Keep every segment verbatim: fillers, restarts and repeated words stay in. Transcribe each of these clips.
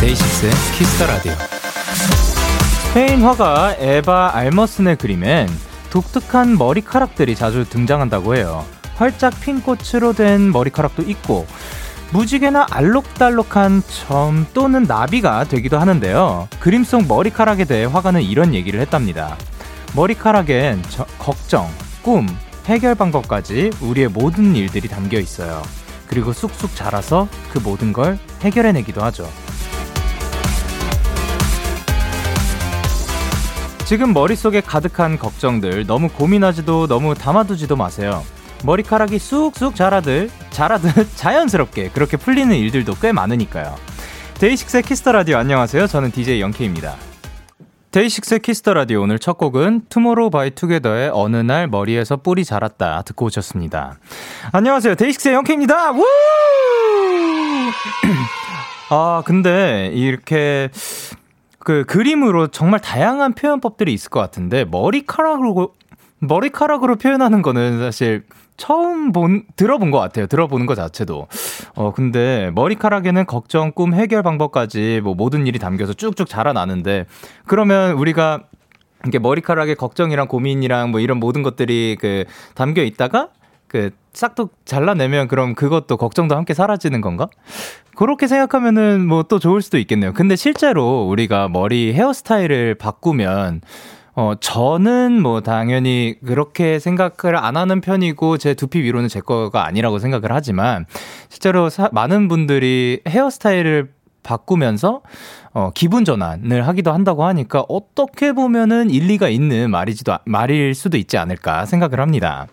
데이식스의 키스 더 라디오. 스페인 화가 에바 알머슨의 그림엔 독특한 머리카락들이 자주 등장한다고 해요. 활짝 핀 꽃으로 된 머리카락도 있고 무지개나 알록달록한 점 또는 나비가 되기도 하는데요. 그림 속 머리카락에 대해 화가는 이런 얘기를 했답니다. 머리카락엔 저, 걱정, 꿈, 해결 방법까지 우리의 모든 일들이 담겨 있어요. 그리고 쑥쑥 자라서 그 모든 걸 해결해내기도 하죠. 지금 머릿속에 가득한 걱정들 너무 고민하지도 너무 담아두지도 마세요. 머리카락이 쑥쑥 자라듯 자라듯 자연스럽게 그렇게 풀리는 일들도 꽤 많으니까요. 데이식스의 키스 더 라디오 안녕하세요. 저는 디제이 영케이입니다. 데이식스의 키스 더 라디오 오늘 첫 곡은 투모로우 바이 투게더의 어느 날 머리에서 뿔이 자랐다 듣고 오셨습니다. 안녕하세요. 데이식스의 영케이입니다. 우! 아 근데 이렇게 그 그림으로 정말 다양한 표현법들이 있을 것 같은데 머리카락으로 머리카락으로 표현하는 거는 사실 처음 본 들어본 것 같아요. 들어보는 것 자체도. 어 근데 머리카락에는 걱정, 꿈, 해결 방법까지 뭐 모든 일이 담겨서 쭉쭉 자라나는데 그러면 우리가 이렇게 머리카락에 걱정이랑 고민이랑 뭐 이런 모든 것들이 그 담겨 있다가 그 싹둑 잘라내면 그럼 그것도 걱정도 함께 사라지는 건가? 그렇게 생각하면은 뭐 또 좋을 수도 있겠네요. 근데 실제로 우리가 머리 헤어스타일을 바꾸면 어 저는 뭐 당연히 그렇게 생각을 안 하는 편이고 제 두피 위로는 제 거가 아니라고 생각을 하지만 실제로 사, 많은 분들이 헤어스타일을 바꾸면서 어, 기분 전환을 하기도 한다고 하니까 어떻게 보면은 일리가 있는 말이지도 말일 수도 있지 않을까 생각을 합니다.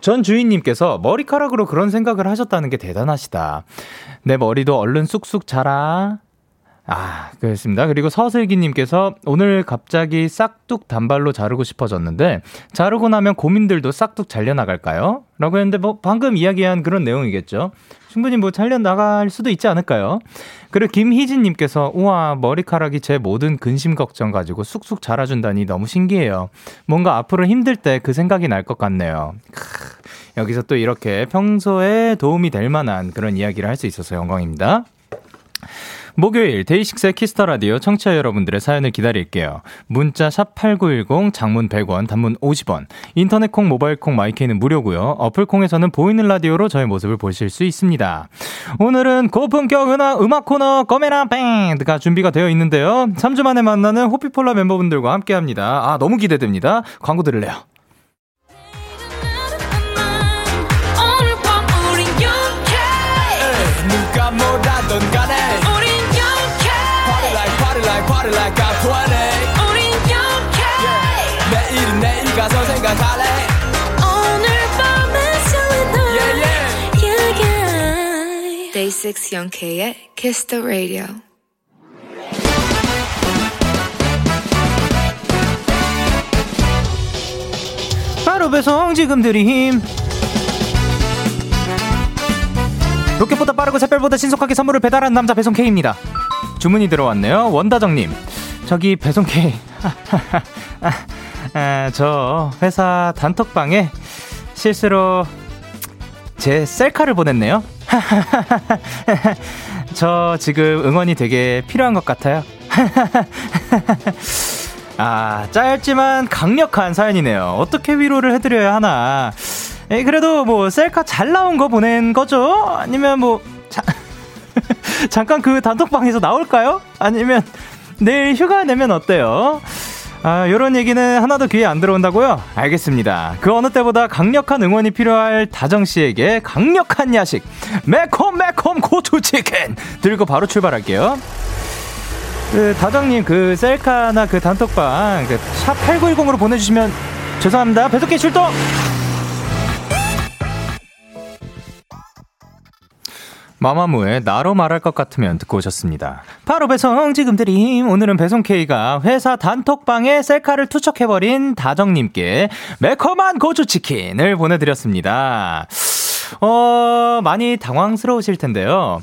전 주인님께서 머리카락으로 그런 생각을 하셨다는 게 대단하시다. 내 머리도 얼른 쑥쑥 자라. 아, 그렇습니다. 그리고 서슬기님께서 오늘 갑자기 싹둑 단발로 자르고 싶어졌는데 자르고 나면 고민들도 싹둑 잘려나갈까요? 라고 했는데 뭐 방금 이야기한 그런 내용이겠죠. 충분히 뭐 잘려나갈 수도 있지 않을까요? 그리고 김희진님께서 우와 머리카락이 제 모든 근심 걱정 가지고 쑥쑥 자라준다니 너무 신기해요. 뭔가 앞으로 힘들 때 그 생각이 날 것 같네요. 크, 여기서 또 이렇게 평소에 도움이 될 만한 그런 이야기를 할 수 있어서 영광입니다. 목요일 데이식스의 키스터라디오 청취자 여러분들의 사연을 기다릴게요. 문자 샵팔구일공 장문 백 원 단문 오십 원 인터넷콩 모바일콩 마이케이는 무료고요. 어플콩에서는 보이는 라디오로 저의 모습을 보실 수 있습니다. 오늘은 고품격 은하 음악 코너 꼬메라 밴드가 준비가 되어 있는데요. 삼 주 만에 만나는 호피폴라 멤버분들과 함께합니다. 아 너무 기대됩니다. 광고 들을래요. 누가 뭐라던 간에 Party like I'm twenty. 우린 영케이. 내일은 내일 가서 생각할래. 오늘 밤에 설레는 yeah, yeah. Day six 영케이의 Kiss the Radio. 바로 배송 지금 드림. 로켓보다 빠르고 샛별보다 신속하게 선물을 배달하는 남자 배송 K입니다. 주문이 들어왔네요. 원다정님 저기 배송 K 아, 아, 저 회사 단톡방에 실수로 제 셀카를 보냈네요. 저 지금 응원이 되게 필요한 것 같아요. 아 짧지만 강력한 사연이네요. 어떻게 위로를 해드려야 하나. 에이, 그래도 뭐 셀카 잘 나온 거 보낸 거죠? 아니면 뭐 자, 잠깐 그 단톡방에서 나올까요? 아니면 내일 휴가 내면 어때요? 아, 요런 얘기는 하나도 귀에 안 들어온다고요? 알겠습니다. 그 어느 때보다 강력한 응원이 필요할 다정씨에게 강력한 야식 매콤매콤 고추치킨 들고 바로 출발할게요. 그 다정님 그 셀카나 그 단톡방 그 샵팔구일공으로 보내주시면 죄송합니다. 배속기 출동! 마마무의 나로 말할 것 같으면 듣고 오셨습니다. 바로 배송 지금 드림. 오늘은 배송K가 회사 단톡방에 셀카를 투척해버린 다정님께 매콤한 고추치킨을 보내드렸습니다. 어, 많이 당황스러우실 텐데요.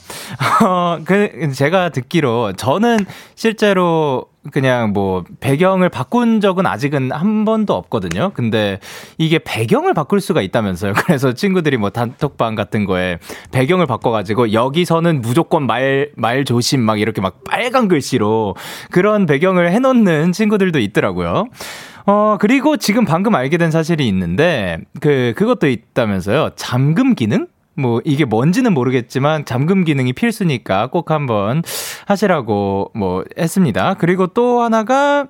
어, 그, 제가 듣기로 저는 실제로 그냥 뭐 배경을 바꾼 적은 아직은 한 번도 없거든요. 근데 이게 배경을 바꿀 수가 있다면서요. 그래서 친구들이 뭐 단톡방 같은 거에 배경을 바꿔가지고 여기서는 무조건 말, 말 조심 막 이렇게 막 빨간 글씨로 그런 배경을 해놓는 친구들도 있더라고요. 어, 그리고 지금 방금 알게 된 사실이 있는데 그, 그것도 있다면서요. 잠금 기능? 뭐 이게 뭔지는 모르겠지만 잠금 기능이 필수니까 꼭 한번 하시라고 뭐 했습니다. 그리고 또 하나가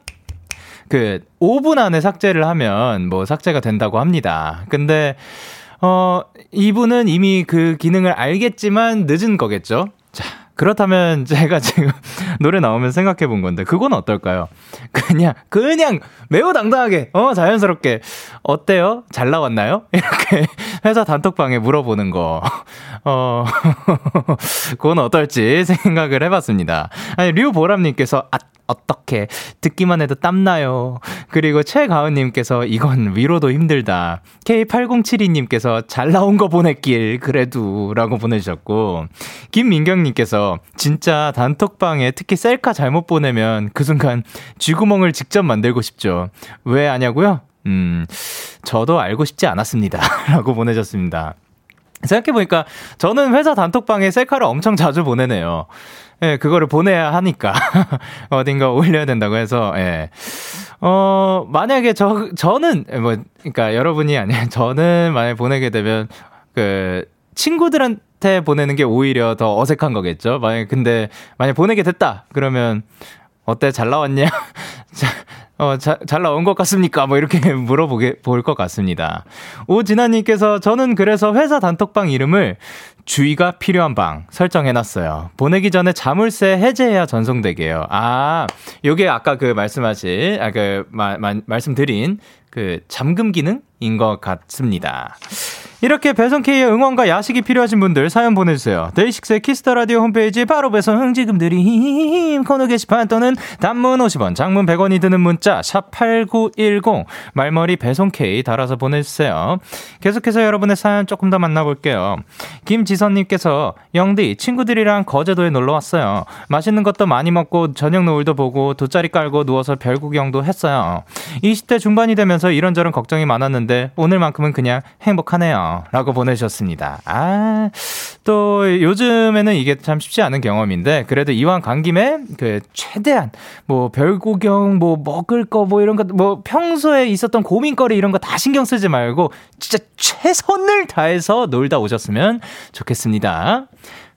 그 오 분 안에 삭제를 하면 뭐 삭제가 된다고 합니다. 근데 어 이분은 이미 그 기능을 알겠지만 늦은 거겠죠. 자, 그렇다면 제가 지금 노래 나오면 생각해 본 건데 그건 어떨까요? 그냥 그냥 매우 당당하게 어 자연스럽게 어때요? 잘 나왔나요? 이렇게 회사 단톡방에 물어보는 거 어 그건 어떨지 생각을 해봤습니다. 아니 류보람님께서 아 어떻게 듣기만 해도 땀나요. 그리고 최가은님께서 이건 위로도 힘들다. 케이 팔공칠이님께서 잘 나온 거 보냈길 그래도 라고 보내주셨고, 김민경님께서 진짜 단톡방에 특히 셀카 잘못 보내면 그 순간 쥐구멍을 직접 만들고 싶죠. 왜 아냐고요? 음 저도 알고 싶지 않았습니다 라고 보내셨습니다. 생각해보니까 저는 회사 단톡방에 셀카를 엄청 자주 보내네요. 예, 그거를 보내야 하니까 어딘가 올려야 된다고 해서 예. 어, 만약에 저 저는 뭐 그러니까 여러분이 아니에요. 저는 만약에 보내게 되면 그 친구들한테 보내는 게 오히려 더 어색한 거겠죠. 만약에 근데 만약에 보내게 됐다. 그러면 어때? 잘 나왔냐? 자, 어, 자, 잘 나온 것 같습니까? 뭐 이렇게 물어보게 볼 것 같습니다. 오진아님께서 저는 그래서 회사 단톡방 이름을 주의가 필요한 방 설정해놨어요. 보내기 전에 자물쇠 해제해야 전송되게요. 아, 요게 아까 그 말씀하신 아, 그 마, 마, 말씀드린 그 잠금 기능인 것 같습니다. 이렇게 배송K의 응원과 야식이 필요하신 분들 사연 보내주세요. 데이식스의 키스더라디오 홈페이지 바로 배송 지금 드림 코너 게시판 또는 단문 오십 원 장문 백 원이 드는 문자 샵팔구일공 말머리 배송K 달아서 보내주세요. 계속해서 여러분의 사연 조금 더 만나볼게요. 김지선님께서 영디 친구들이랑 거제도에 놀러왔어요. 맛있는 것도 많이 먹고 저녁 노을도 보고 돗자리 깔고 누워서 별 구경도 했어요. 이십 대 중반이 되면서 이런저런 걱정이 많았는데 오늘만큼은 그냥 행복하네요 라고 보내주셨습니다. 아, 또 요즘에는 이게 참 쉽지 않은 경험인데 그래도 이왕 간 김에 그 최대한 뭐 별 구경 뭐 먹을 거 뭐 이런 거 뭐 평소에 있었던 고민거리 이런 거 다 신경 쓰지 말고 진짜 최선을 다해서 놀다 오셨으면 좋겠습니다.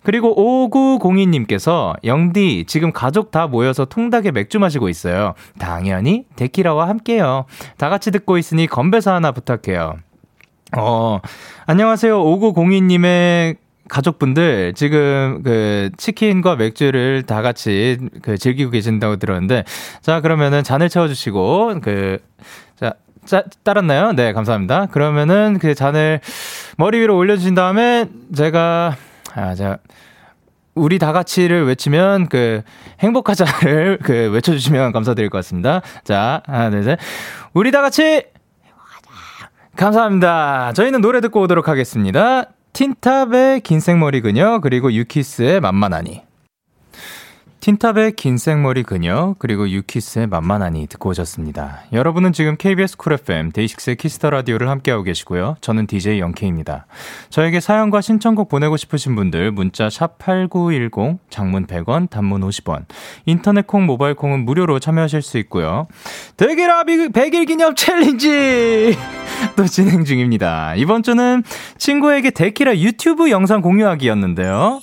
그리고 오구공이님께서 영디 지금 가족 다 모여서 통닭에 맥주 마시고 있어요. 당연히 데키라와 함께요. 다 같이 듣고 있으니 건배사 하나 부탁해요. 어, 안녕하세요. 오구공이님의 가족분들, 지금 그 치킨과 맥주를 다 같이 그 즐기고 계신다고 들었는데, 자, 그러면은 잔을 채워주시고, 그, 자, 자, 따랐나요? 네, 감사합니다. 그러면은 그 잔을 머리 위로 올려주신 다음에, 제가, 아, 제가, 우리 다 같이를 외치면 그 행복하자를 그 외쳐주시면 감사드릴 것 같습니다. 자, 하나, 둘, 셋. 우리 다 같이! 감사합니다. 저희는 노래 듣고 오도록 하겠습니다. 틴탑의 긴생머리 그녀, 그리고 유키스의 만만하니. 틴탑의 긴생머리 그녀, 그리고 유키스의 만만하니 듣고 오셨습니다. 여러분은 지금 케이비에스 쿨 에프엠 데이식스의 키스터 라디오를 함께하고 계시고요. 저는 디제이 영케이입니다. 저에게 사연과 신청곡 보내고 싶으신 분들 문자 샵팔구일공, 장문 백 원, 단문 오십 원, 인터넷 콩, 모바일 콩은 무료로 참여하실 수 있고요. 대기라 백 일 기념 챌린지! 또 진행 중입니다. 이번 주는 친구에게 데키라 유튜브 영상 공유하기였는데요.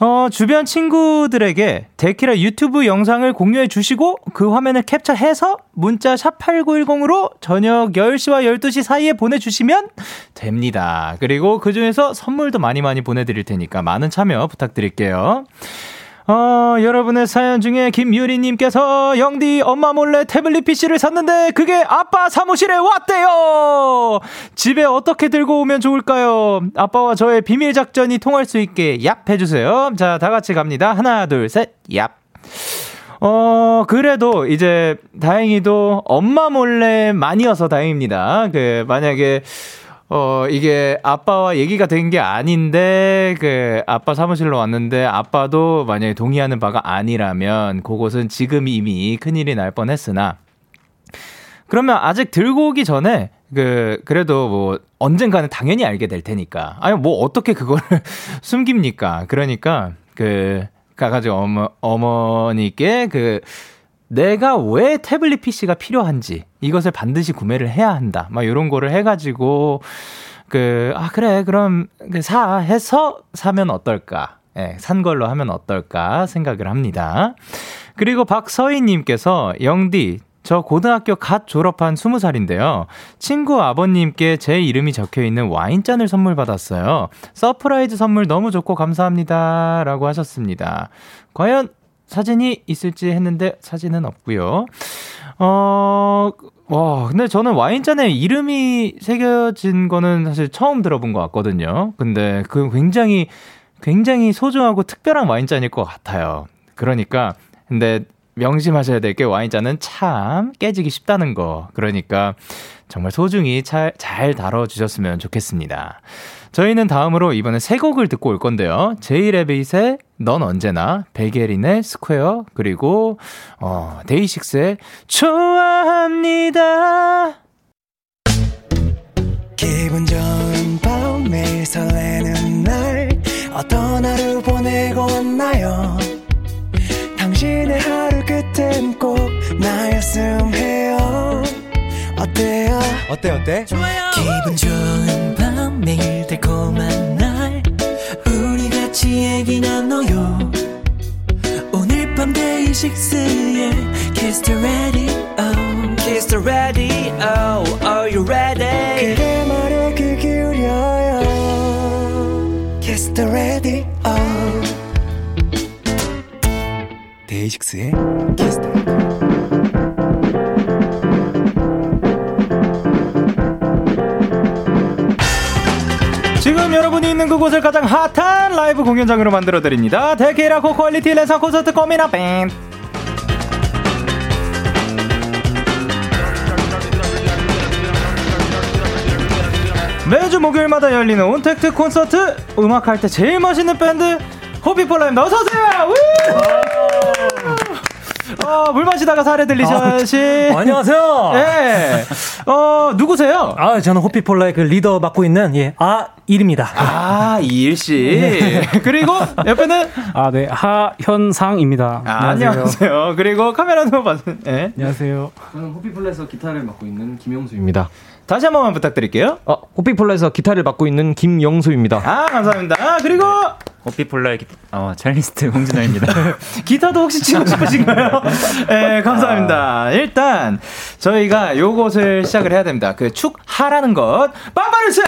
어, 주변 친구들에게 데키라 유튜브 영상을 공유해 주시고 그 화면을 캡처해서 문자 샵팔구일공으로 저녁 열 시와 열두 시 사이에 보내주시면 됩니다. 그리고 그 중에서 선물도 많이 많이 보내드릴 테니까 많은 참여 부탁드릴게요. 어, 여러분의 사연 중에 김유리님께서 영디 엄마 몰래 태블릿 피씨를 샀는데 그게 아빠 사무실에 왔대요 싶어요. 집에 어떻게 들고 오면 좋을까요? 아빠와 저의 비밀 작전이 통할 수 있게 얍 해주세요. 자, 다 같이 갑니다. 하나, 둘, 셋, 얍. 어, 그래도 이제 다행히도 엄마 몰래 많이어서 다행입니다. 그, 만약에, 어, 이게 아빠와 얘기가 된 게 아닌데, 그, 아빠 사무실로 왔는데, 아빠도 만약에 동의하는 바가 아니라면, 그것은 지금 이미 큰일이 날 뻔 했으나, 그러면 아직 들고 오기 전에, 그, 그래도 뭐, 언젠가는 당연히 알게 될 테니까. 아니, 뭐, 어떻게 그걸 숨깁니까? 그러니까, 그, 가가지고 어머, 어머니께 그 내가 왜 태블릿 피씨가 필요한지 이것을 반드시 구매를 해야 한다 막 이런 거를 해가지고 그 아 그래 그럼 사 해서 사면 어떨까, 예, 산 걸로 하면 어떨까 생각을 합니다. 그리고 박서희님께서 영디 저 고등학교 갓 졸업한 스무 살인데요. 친구 아버님께 제 이름이 적혀있는 와인잔을 선물 받았어요. 서프라이즈 선물 너무 좋고 감사합니다. 라고 하셨습니다. 과연 사진이 있을지 했는데 사진은 없고요. 어, 와, 근데 저는 와인잔에 이름이 새겨진 거는 사실 처음 들어본 것 같거든요. 근데 그 굉장히, 굉장히 소중하고 특별한 와인잔일 것 같아요. 그러니까, 근데 명심하셔야 될 게 와인잔은 참 깨지기 쉽다는 거. 그러니까 정말 소중히 잘, 잘 다뤄주셨으면 좋겠습니다. 저희는 다음으로 이번에 세 곡을 듣고 올 건데요. 제이레빗의 넌 언제나, 백예린의 스퀘어, 그리고 어, 데이식스의 좋아합니다. 기분 좋은 밤, 매일 설레는 날, 어떤 하루 보내고 왔나요? 당신의 하루 끝엔 꼭 나였음 해요. 어때요 어때 어때 좋아요. 기분 좋은 밤, 매일 달콤한 날, 우리 같이 얘기 나눠요. 오늘 밤 데이식스의 Kiss the Radio, Kiss the Radio. Are you ready? 그대 말에 귀 기울여요. Kiss the Radio. 데이식스의 키스. 지금 여러분이 있는 그곳을 가장 핫한 라이브 공연장으로 만들어드립니다. 데키라 고퀄리티 레서 콘서트 꼬미나 밴. 매주 목요일마다 열리는 온택트 콘서트, 음악할 때 제일 멋있는 밴드 호피폴라입니다. 어서오세요. 어, 물 마시다가 살에 들리셔 씨. 아, 안녕하세요. 예. 어, 누구세요? 아, 저는 호피폴라의 그 리더 맡고 있는, 예, 아, 일입니다. 아, 이일 씨. 네. 그리고 옆에는 아, 네, 하현상입니다. 아, 안녕하세요. 안녕하세요. 그리고 카메라도 봐주세요. 예. 안녕하세요. 저는 호피폴라에서 기타를 맡고 있는 김영수입니다. 다시 한 번만 부탁드릴게요. 어, 호피폴라에서 기타를 맡고 있는 김영수입니다. 아, 감사합니다. 아, 그리고 호피폴라의 기타, 어, 첼리스트 홍진아입니다. 기타도 혹시 치고 싶으신가요? 네, 감사합니다. 아... 일단 저희가 요것을 시작을 해야 됩니다. 그 축하라는 것 빵빵을 주세요.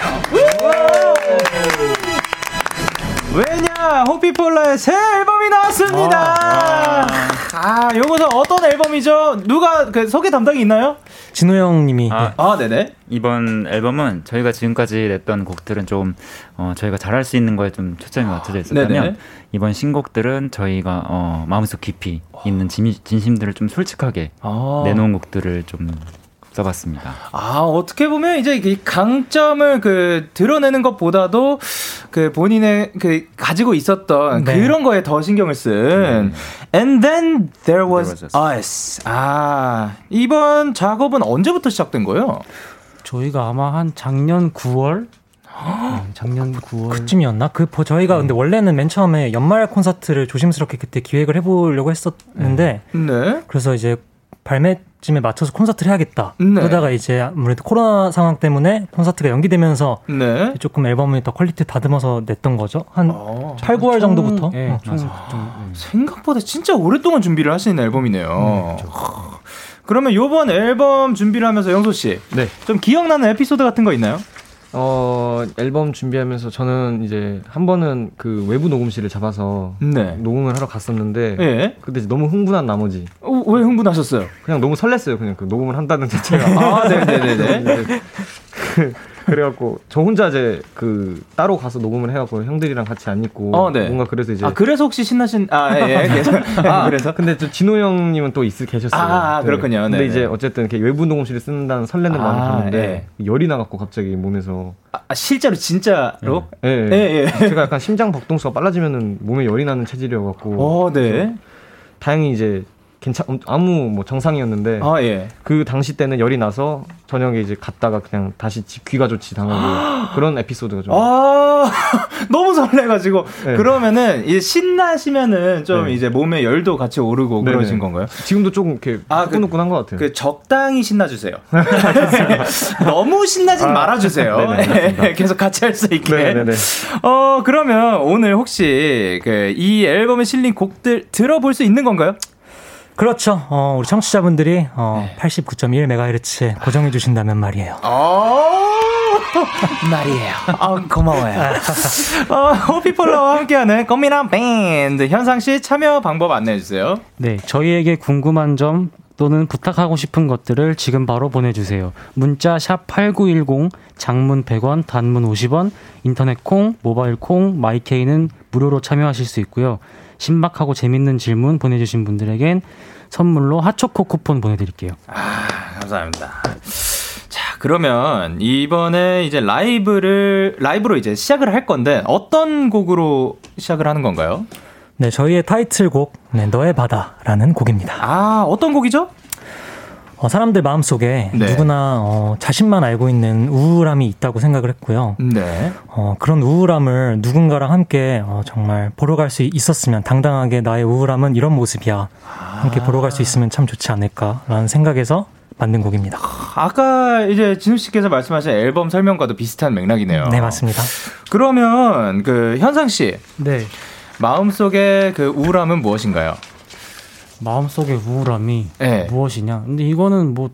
왜냐, 호피폴라의 새 앨범이 나왔습니다. 와, 와. 아, 요것은 어떤 앨범이죠? 누가 그 소개 담당이 있나요? 진호 형님이. 아, 네. 아, 네네. 이번 앨범은 저희가 지금까지 냈던 곡들은 좀 어, 저희가 잘할 수 있는 거에 좀 초점이 맞춰져 있었다면, 네네. 이번 신곡들은 저희가 어, 마음속 깊이 있는 진, 진심들을 좀 솔직하게 아. 내놓은 곡들을 좀 써봤습니다. 아, 어떻게 보면 이제 이 강점을 그 드러내는 것보다도 그 본인의 그 가지고 있었던, 네, 그런 거에 더 신경을 쓴. 네. And then there was, there was us. us. 아, 이번 작업은 언제부터 시작된 거예요? 저희가 아마 한 작년 구월. 네, 작년 구월 그쯤이었나? 그 저희가, 음, 근데 원래는 맨 처음에 연말 콘서트를 조심스럽게 그때 기획을 해보려고 했었는데, 네, 그래서 이제 발매쯤에 맞춰서 콘서트를 해야겠다. 네. 그러다가 이제 아무래도 코로나 상황 때문에 콘서트가 연기되면서, 네, 조금 앨범을 더 퀄리티 다듬어서 냈던 거죠. 한 아, 팔, 구월 정도부터. 네, 어, 총, 아, 좀, 음. 생각보다 진짜 오랫동안 준비를 하시는 앨범이네요. 네, 하, 그러면 이번 앨범 준비를 하면서 영소 씨, 네, 좀 기억나는 에피소드 같은 거 있나요? 어, 앨범 준비하면서 저는 이제 한 번은 그 외부 녹음실을 잡아서, 네, 녹음을 하러 갔었는데, 예, 그때 이제 너무 흥분한 나머지. 어, 왜 흥분하셨어요? 그냥 너무 설렜어요. 그냥 그 녹음을 한다는 자체가. 아, 네네네네. 그래갖고 저 혼자 이제 그 따로 가서 녹음을 해갖고 형들이랑 같이 안 있고 어, 네. 뭔가 그래서 이제 아 그래서 혹시 신나신 아 예 계속 아 그래서 근데 저 진호 형님은 또 있을 계셨어요. 아, 아 네. 그렇군요. 근데 네네. 이제 어쨌든 이렇게 외부 녹음실을 쓴다는 설레는 마음이 드는데 아, 예. 열이 나갖고 갑자기 몸에서 아 실제로 진짜로 예예 네. 네. 네. 네. 제가 약간 심장 박동수가 빨라지면은 몸에 열이 나는 체질이어갖고 어네 다행히 이제 괜찮 아무 뭐 정상이었는데 아, 예. 그 당시 때는 열이 나서 저녁에 이제 갔다가 그냥 다시 집 귀가 조치 당하고 그런 에피소드가 좀 아 너무 설레가지고 네. 그러면은 이제 신나시면은 좀 네. 이제 몸에 열도 같이 오르고 네네. 그러신 건가요? 지금도 조금 이렇게 꾸근꾸근한 아, 것 같아요. 그 적당히 신나주세요. 너무 신나진 아, 말아주세요. 네네, 계속 같이 할 수 있게. 네네네. 어 그러면 오늘 혹시 그 이 앨범에 실린 곡들 들어볼 수 있는 건가요? 그렇죠. 어, 우리 청취자분들이 어, 네. 팔십구 점 일 메가헤르츠에 고정해 주신다면 말이에요. 말이에요. 어, 고마워요. 어, 호피폴라와 함께하는 꽃미남 밴드 현상 씨 참여 방법 안내해 주세요. 네, 저희에게 궁금한 점 또는 부탁하고 싶은 것들을 지금 바로 보내주세요. 문자 샵 팔구일공, 장문 백 원, 단문 오십 원, 인터넷 콩, 모바일 콩, 마이케이는 무료로 참여하실 수 있고요. 신박하고 재밌는 질문 보내주신 분들에겐 선물로 핫초코 쿠폰 보내드릴게요. 아, 감사합니다. 자, 그러면 이번에 이제 라이브를 라이브로 이제 시작을 할 건데 어떤 곡으로 시작을 하는 건가요? 네, 저희의 타이틀곡 네, 너의 바다라는 곡입니다. 아, 어떤 곡이죠? 어, 사람들 마음속에 네. 누구나 어, 자신만 알고 있는 우울함이 있다고 생각을 했고요. 네. 어, 그런 우울함을 누군가랑 함께 어, 정말 보러 갈 수 있었으면 당당하게 나의 우울함은 이런 모습이야. 아. 함께 보러 갈 수 있으면 참 좋지 않을까라는 생각에서 만든 곡입니다. 아까 이제 진우 씨께서 말씀하신 앨범 설명과도 비슷한 맥락이네요. 네, 맞습니다. 그러면 그 현상 씨. 네. 마음속의 그 우울함은 무엇인가요? 마음속의 우울함이 네. 무엇이냐? 근데 이거는 뭐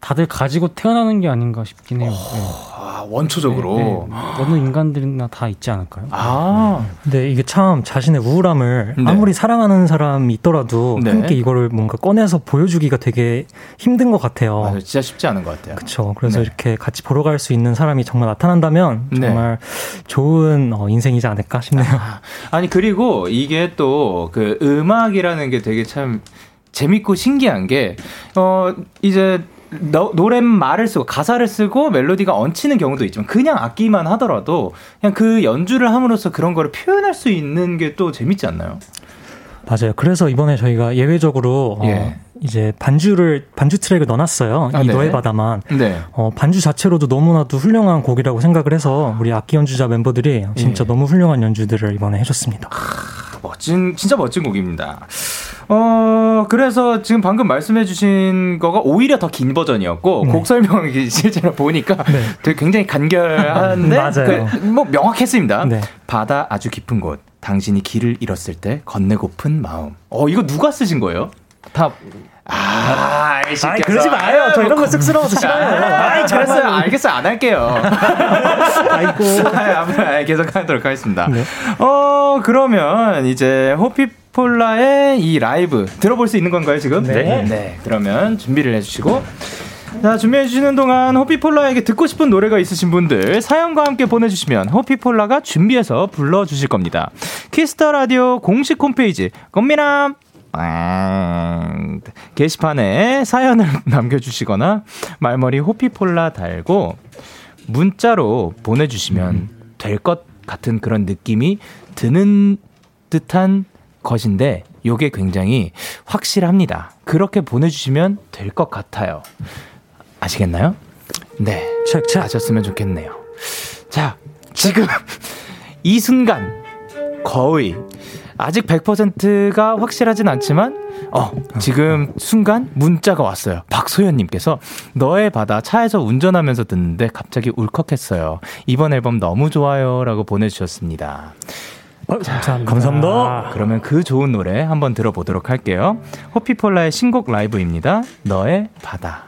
다들 가지고 태어나는 게 아닌가 싶긴 해요. 오, 네. 아, 원초적으로. 네, 네. 어느 인간들이나 다 있지 않을까요? 아. 네. 근데 이게 참 자신의 우울함을 네. 아무리 사랑하는 사람이 있더라도 네. 함께 이거를 뭔가 꺼내서 보여주기가 되게 힘든 것 같아요. 맞아요. 진짜 쉽지 않은 것 같아요. 그렇죠. 그래서 네. 이렇게 같이 보러 갈 수 있는 사람이 정말 나타난다면 정말 네. 좋은 어, 인생이지 않을까 싶네요. 아, 아니 그리고 이게 또 그 음악이라는 게 되게 참 재밌고 신기한 게 어, 이제 노, 노랫말을 쓰고 가사를 쓰고 멜로디가 얹히는 경우도 있지만 그냥 악기만 하더라도 그냥 그 연주를 함으로써 그런 거를 표현할 수 있는 게 또 재밌지 않나요? 맞아요. 그래서 이번에 저희가 예외적으로 예. 어, 이제 반주를 반주 트랙을 넣어놨어요. 아, 이 네. 너의 바다만 네. 어, 반주 자체로도 너무나도 훌륭한 곡이라고 생각을 해서 우리 악기 연주자 멤버들이 진짜 예. 너무 훌륭한 연주들을 이번에 해줬습니다. 아, 멋진 진짜 멋진 곡입니다. 어 그래서 지금 방금 말씀해주신 거가 오히려 더 긴 버전이었고 네. 곡 설명이 실제로 보니까 네. 되게 굉장히 간결한데 맞아요. 그, 뭐 명확했습니다. 네. 바다 아주 깊은 곳. 당신이 길을 잃었을 때 건네고픈 마음. 어 이거 누가 쓰신 거예요? 다. 아, 아이씨. 아이, 그러지 마요. 아유, 저 이런 거 쑥스러워서 싫어요. 아이, 잘했어요. 알겠어요. 안 할게요. 아이고. 아이, 계속 하도록 하겠습니다. 네. 어, 그러면 이제 호피폴라의 이 라이브 들어볼 수 있는 건가요, 지금? 네. 네. 네. 그러면 준비를 해주시고. 자, 준비해주시는 동안 호피폴라에게 듣고 싶은 노래가 있으신 분들 사연과 함께 보내주시면 호피폴라가 준비해서 불러주실 겁니다. 키스터 라디오 공식 홈페이지 꽃미남 게시판에 사연을 남겨주시거나 말머리 호피폴라 달고 문자로 보내주시면 될 것 같은 그런 느낌이 드는 듯한 것인데 요게 굉장히 확실합니다. 그렇게 보내주시면 될 것 같아요. 아시겠나요? 네, 아셨으면 좋겠네요. 자, 지금 이 순간 거의 아직 백 퍼센트가 확실하진 않지만 어 지금 순간 문자가 왔어요. 박소연님께서 너의 바다 차에서 운전하면서 듣는데 갑자기 울컥했어요. 이번 앨범 너무 좋아요 라고 보내주셨습니다. 어, 자, 감사합니다. 감사합니다. 그러면 그 좋은 노래 한번 들어보도록 할게요. 호피폴라의 신곡 라이브입니다. 너의 바다.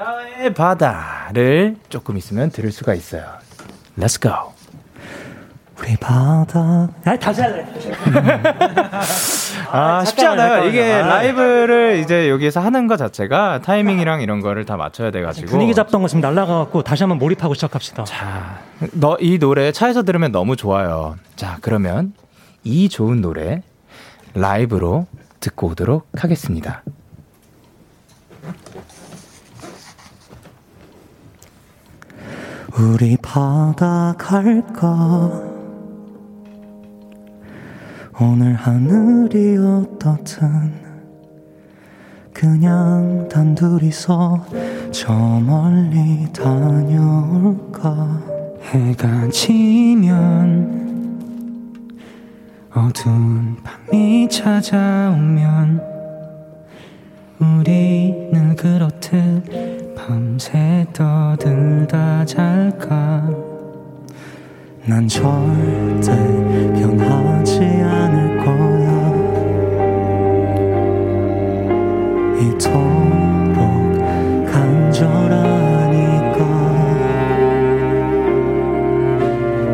너의 바다를 조금 있으면 들을 수가 있어요. Let's go. 우리 바다. 아, 다시 할래. 아, 쉽지 않아요. 이게 거잖아. 라이브를 이제 여기에서 하는 것 자체가 타이밍이랑 이런 거를 다 맞춰야 돼가지고. 분위기 잡던 거 지금 날아가갖고 다시 한번 몰입하고 시작합시다. 자, 너, 이 노래 차에서 들으면 너무 좋아요. 자, 그러면 이 좋은 노래 라이브로 듣고 오도록 하겠습니다. 우리 바다 갈까? 오늘 하늘이 어떻든 그냥 단둘이서 저 멀리 다녀올까? 해가 지면 어두운 밤이 찾아오면 우리는 그렇듯 밤새 떠들다 잘까? 난 절대 변하지 않을 거야. 이토록 간절하니까.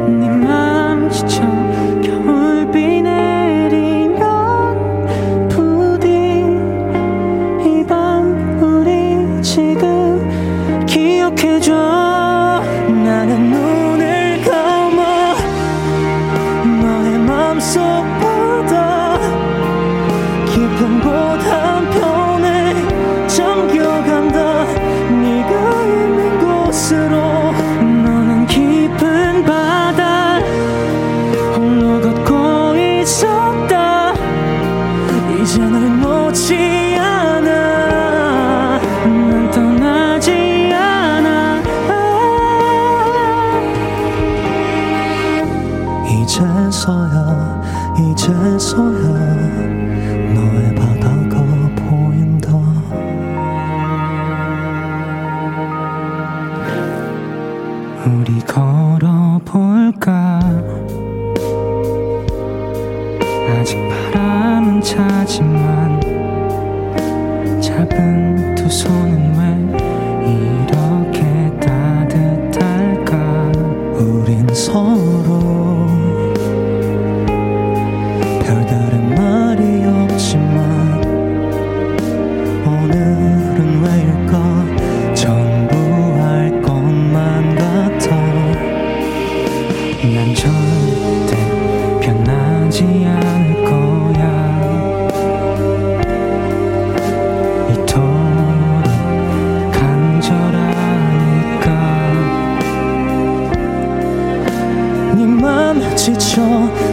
네 맘 지쳐 겨울비 내리면 부디 이 밤 우리 지금 기억해줘. 나는 눈을 감아 너의 맘속 바다 깊은 곳 한편에 잠겨간다. 네가 있는 곳으로 너는 깊은 바다 홀로 걷고 있었다. 이제 날 놓지 않아. 난 떠나지 이제서야 이제서야 너의 바다가 보인다. 우리 걸어볼까? 아직 바람은 차지만 잡은 두 손은 왜 이렇게 따뜻할까? 우린 서로 지쳐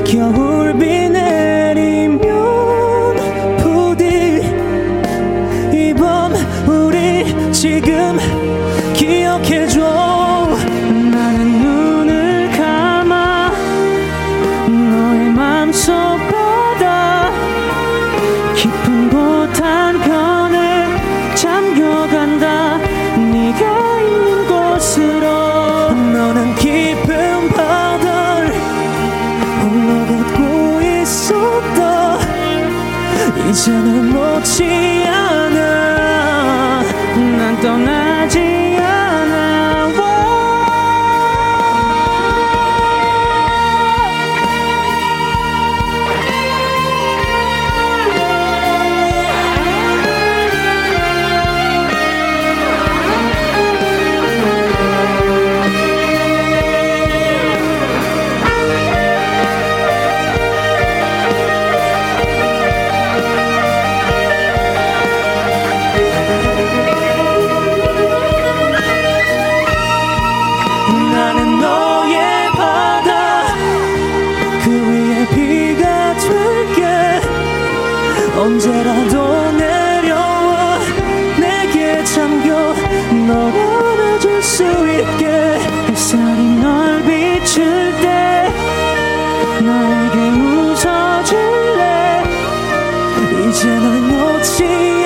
겨울비 내리면 부디 이 밤 우리 지금 기억해줘. 나는 눈을 감아 너의 맘속 바다 깊은 곳 한편에 잠겨간다. 네가 있는 곳으로 너는 깊은 바다 이제는 놓지 않아. 난 떠나지 않아. 언제라도 내려와 내게 잠겨 널 안아줄 수 있게. 햇살이 널 비출 때 나에게 웃어줄래. 이제 널 놓지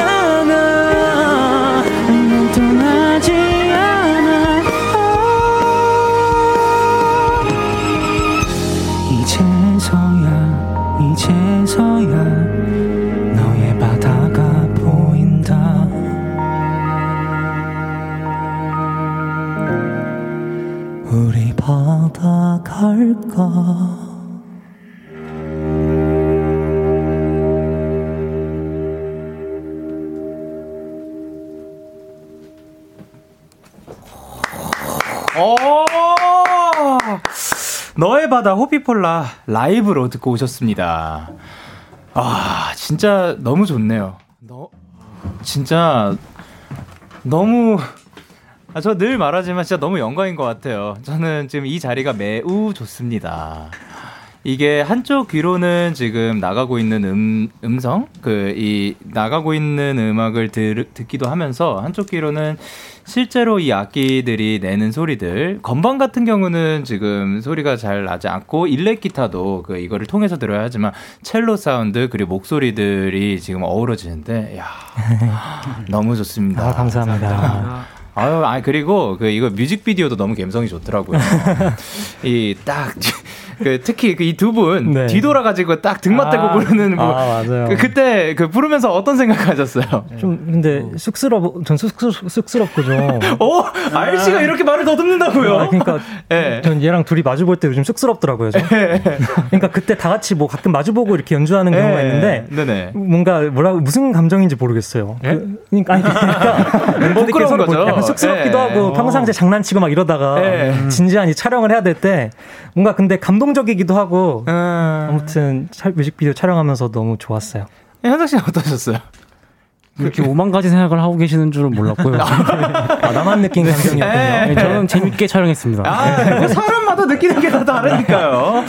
않아. 난 떠나지 않아. 아. 이제서야 이제서야 바다가 보인다. 우리 바다 갈까? 오! 너의 바다 호피폴라 라이브로 듣고 오셨습니다. 아, 진짜 너무 좋네요. 너 진짜 너무 아, 저 늘 말하지만 진짜 너무 영광인 것 같아요. 저는 지금 이 자리가 매우 좋습니다. 이게 한쪽 귀로는 지금 나가고 있는 음, 음성, 그, 이, 나가고 있는 음악을 들, 듣기도 하면서 한쪽 귀로는 실제로 이 악기들이 내는 소리들, 건반 같은 경우는 지금 소리가 잘 나지 않고, 일렉기타도 그, 이거를 통해서 들어야 하지만, 첼로 사운드, 그리고 목소리들이 지금 어우러지는데, 이야, 너무 좋습니다. 아, 감사합니다. 감사합니다. 아유, 아, 그리고 그, 이거 뮤직비디오도 너무 감성이 좋더라고요. 이, 딱, 그 특히 그 이 두 분 네. 뒤돌아가지고 딱 등 맞대고 아, 부르는 뭐 아, 맞아요. 그, 그때 그 부르면서 어떤 생각하셨어요? 좀 근데 쑥스러워, 전 쑥스 쑥스럽고 좀. 어, R 씨가 아. 이렇게 말을 더듬는다고요? 아, 그러니까 네. 전 얘랑 둘이 마주 볼 때 요즘 쑥스럽더라고요. 네. 그러니까 그때 다 같이 뭐 가끔 마주 보고 이렇게 연주하는 경우가 네. 있는데 네네. 뭔가 뭐라고 무슨 감정인지 모르겠어요. 네? 그, 그러니까 아니 그러니까 멤버들끼리 서로 볼 때 약간 쑥스럽기도 네. 하고 어. 평상시에 장난치고 막 이러다가 네. 진지하니 촬영을 해야 될 때 뭔가 근데 감동 감동적이기도 하고 음... 아무튼 뮤직비디오 촬영하면서 너무 좋았어요. 현석 씨는 어떠셨어요? 이렇게 오만 가지 생각을 하고 계시는 줄은 몰랐고요. 아, 나만 느낀 감정이었군요. 네, 저는 재밌게 촬영했습니다. 아, 사람마다 느끼는 게 다 다르니까요.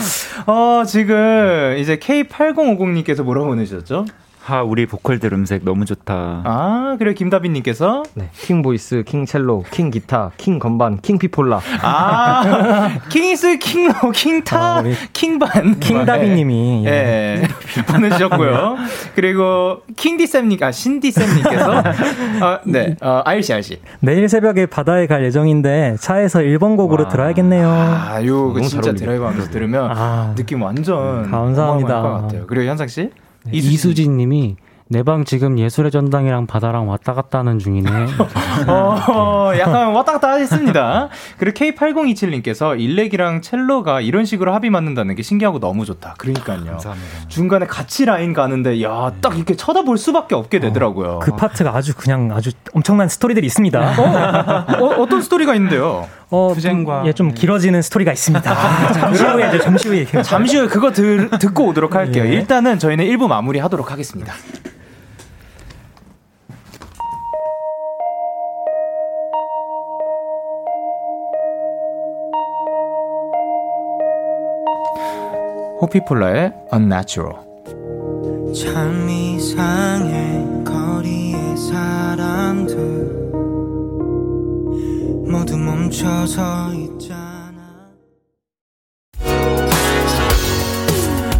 어, 지금 이제 케이 팔공오공님께서 뭐라고 보내주셨죠? 하, 우리 보컬들 음색 너무 좋다. 아, 그리고 김다빈님께서 네, 킹 보이스, 킹 첼로, king 기타, king 건반, king 피폴라. 아, 킹이스, 킹로, 킹타, 킹반. 킹다빈님이 예, 보내주셨고요. 그리고 킹디쌤님, 아 신디쌤님께서 어, 네, 어, 알씨 알씨. 내일 새벽에 바다에 갈 예정인데 차에서 일 번 곡으로 와. 들어야겠네요. 아, 요 그 진짜 드라이브하면서 들으면 아, 느낌 완전 감사합니다. 것 같아요. 그리고 현상 씨. 이수진 님이 내 방 지금 예술의 전당이랑 바다랑 왔다 갔다 하는 중이네. 어, 약간 왔다 갔다 했습니다. 그리고 케이 팔공이칠님께서 일렉이랑 첼로가 이런 식으로 합이 맞는다는 게 신기하고 너무 좋다. 그러니까요. 감사합니다. 중간에 같이 라인 가는데 야, 딱 이렇게 쳐다볼 수밖에 없게 되더라고요. 어, 그 파트가 아주 그냥 아주 엄청난 스토리들이 있습니다. 어, 어, 어떤 스토리가 있는데요? 어, 투쟁과 예, 좀 길어지는 스토리가 있습니다. 아, 잠시 후에 이제 잠시 후에 잠시 후에 그거 들, 듣고 오도록 할게요. 예. 일단은 저희는 일 부 마무리하도록 하겠습니다. 호피폴라의 Unnatural. 참 이상해 거리의 사람들 모두 멈춰서 있잖아.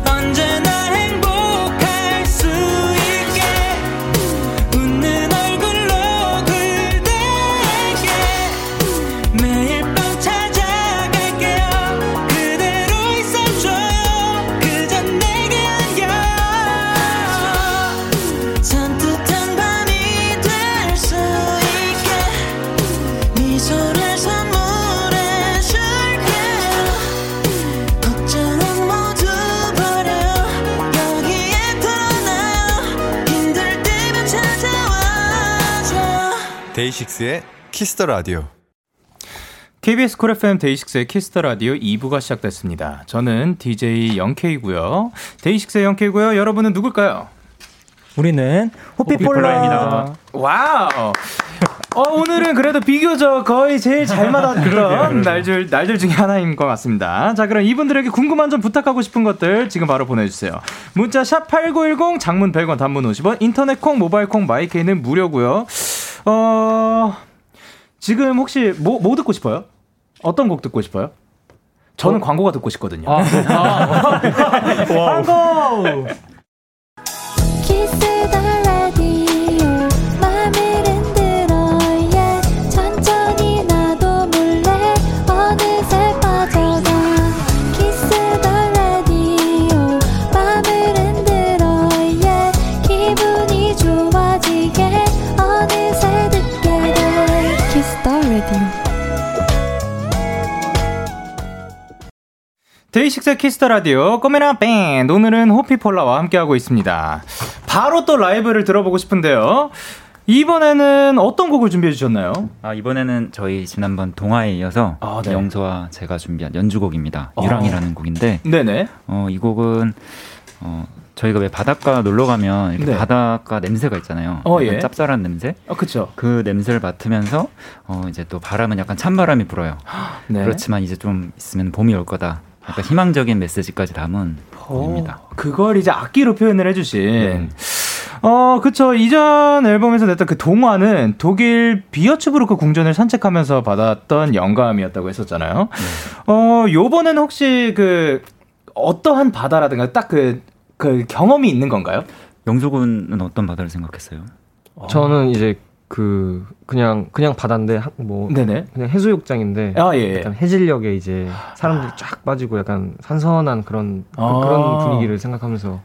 언제나 행복할 수 있게 웃는 얼굴로 그대에게 매일 밤 찾아갈게요. 그대로 있어줘요. 그저 내게 안겨 산뜻한 밤이 될 수 있게 미소 데이식스의 키스 더 라디오. 케이비에스 쿨 에프엠 데이식스의 키스 더 라디오 이 부가 시작됐습니다. 저는 디제이 영케이고요. 데이식스의 영케이고요. 여러분은 누굴까요? 우리는 호피폴라입니다. 와우. 어, 오늘은 그래도 비교적 거의 제일 잘 맞았던 날들, 날들 중에 하나인 것 같습니다. 자, 그럼 이분들에게 궁금한 점 부탁하고 싶은 것들 지금 바로 보내주세요. 문자 샵팔구일공, 장문 백 원, 단문 오십 원, 인터넷 콩, 모바일 콩, 마이케이는 무료고요. 어, 지금 혹시 뭐, 뭐 듣고 싶어요? 어떤 곡 듣고 싶어요? 저는 어? 광고가 듣고 싶거든요. 아, 아, 광고! 데이식스의 키스터 라디오 꼬메라 밴, 오늘은 호피폴라와 함께하고 있습니다. 바로 또 라이브를 들어보고 싶은데요. 이번에는 어떤 곡을 준비해 주셨나요? 아, 이번에는 저희 지난번 동화에 이어서 아, 네. 영서와 제가 준비한 연주곡입니다. 어. 유랑이라는 곡인데 네네. 어, 이 곡은 어, 저희가 왜 바닷가 놀러 가면 이렇게 네. 바닷가 냄새가 있잖아요. 어, 예. 짭짤한 냄새. 어, 그렇죠. 그 냄새를 맡으면서 어, 이제 또 바람은 약간 찬바람이 불어요. 네. 그렇지만 이제 좀 있으면 봄이 올 거다. 약간 희망적인 메시지까지 담은 곡입니다. 그걸 이제 악기로 표현을 해주신. 네. 어, 그쵸. 이전 앨범에서 냈던 그 동화는 독일 비어츠브루크 궁전을 산책하면서 받았던 영감이었다고 했었잖아요. 네. 어, 요번에는 혹시 그 어떠한 바다라든가 딱 그, 그 경험이 있는 건가요? 영조군은 어떤 바다를 생각했어요? 저는 이제 그 그냥 그냥 바다인데 뭐 네네. 그냥 해수욕장인데 아, 예. 약간 해질녘에 이제 사람들이 아. 쫙 빠지고 약간 산선한 그런 아. 그런 분위기를 생각하면서.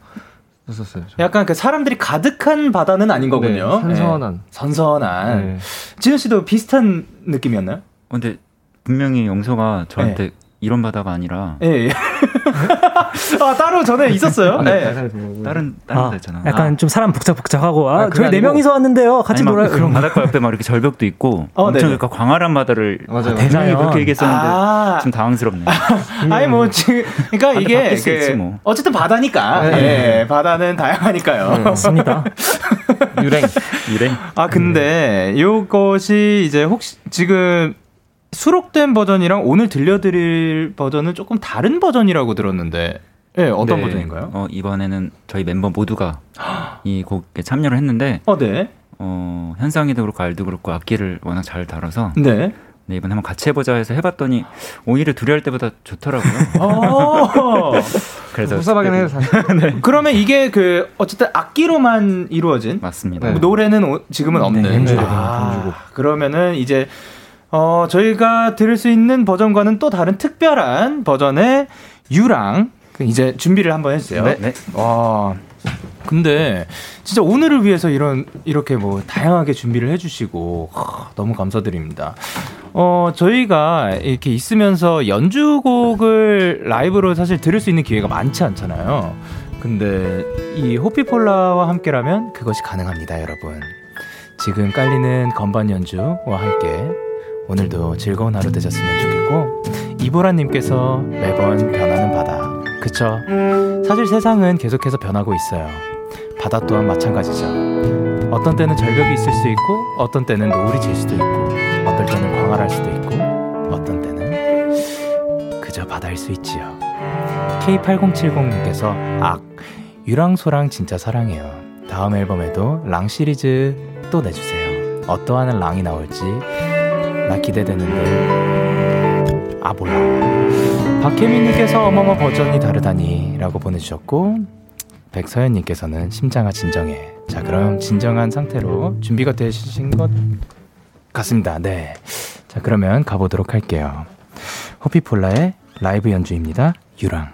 썼어요, 약간 그 사람들이 가득한 바다는 아닌 거군요. 네, 선선한. 네. 선선한. 네. 진우 씨도 비슷한 느낌이었나요? 근데 분명히 영서가 저한테 네. 이런 바다가 아니라. 예. 네. 아, 따로 전에 있었어요. 아, 네. 네. 다른 다른 데잖아. 아, 약간 아. 좀 사람 복잡복잡하고 아, 아 저희 네 명이서 왔는데요. 같이 놀아요. 그런 바닷가 옆에 막 이렇게 절벽도 있고 어, 엄청 네. 그러니까 광활한 바다를 아, 대단히 그렇게 얘기했었는데 아. 좀 당황스럽네요. 음. 아니 뭐 지금 그러니까 이게 그, 뭐. 어쨌든 바다니까. 네. 네. 네. 바다는 다양하니까요. 네, 맞습니다. 유랭 유랭. 아 근데 요것이 이제 혹시 지금 수록된 버전이랑 오늘 들려드릴 버전은 조금 다른 버전이라고 들었는데 네, 어떤 네. 버전인가요? 어, 이번에는 저희 멤버 모두가 이 곡에 참여를 했는데 어, 네. 어, 현상이도 그렇고 알도 그렇고 악기를 워낙 잘 다뤄서 네. 네, 이번에 한번 같이 해보자 해서 해봤더니 오히려 둘이 할 때보다 좋더라고요. 그래서 호사박이나 해서 네. 그러면 이게 그 어쨌든 악기로만 이루어진 맞습니다. 네. 노래는 지금은 없는 네, 네. 아, 그러면은 이제 어, 저희가 들을 수 있는 버전과는 또 다른 특별한 버전의 유랑 이제 준비를 한번 해주세요. 네. 네. 와, 근데 진짜 오늘을 위해서 이런 이렇게 뭐 다양하게 준비를 해주시고 하, 너무 감사드립니다. 어, 저희가 이렇게 있으면서 연주곡을 라이브로 사실 들을 수 있는 기회가 많지 않잖아요. 근데 이 호피폴라와 함께라면 그것이 가능합니다, 여러분. 지금 깔리는 건반 연주와 함께. 오늘도 즐거운 하루 되셨으면 좋겠고 이보라님께서 매번 변하는 바다 그쵸? 사실 세상은 계속해서 변하고 있어요. 바다 또한 마찬가지죠. 어떤 때는 절벽이 있을 수 있고 어떤 때는 노을이 질 수도 있고 어떨 때는 광활할 수도 있고 어떤 때는 그저 바다일 수 있지요. 케이 팔공칠공님께서 악! 유랑소랑 진짜 사랑해요. 다음 앨범에도 랑 시리즈 또 내주세요. 어떠한 랑이 나올지 나 기대되는데 아 몰라. 박혜민님께서 어머머 버전이 다르다니 라고 보내주셨고 백서연님께서는 심장아 진정해. 자 그럼 진정한 상태로 준비가 되신 것 같습니다. 네. 자 그러면 가보도록 할게요. 호피폴라의 라이브 연주입니다. 유랑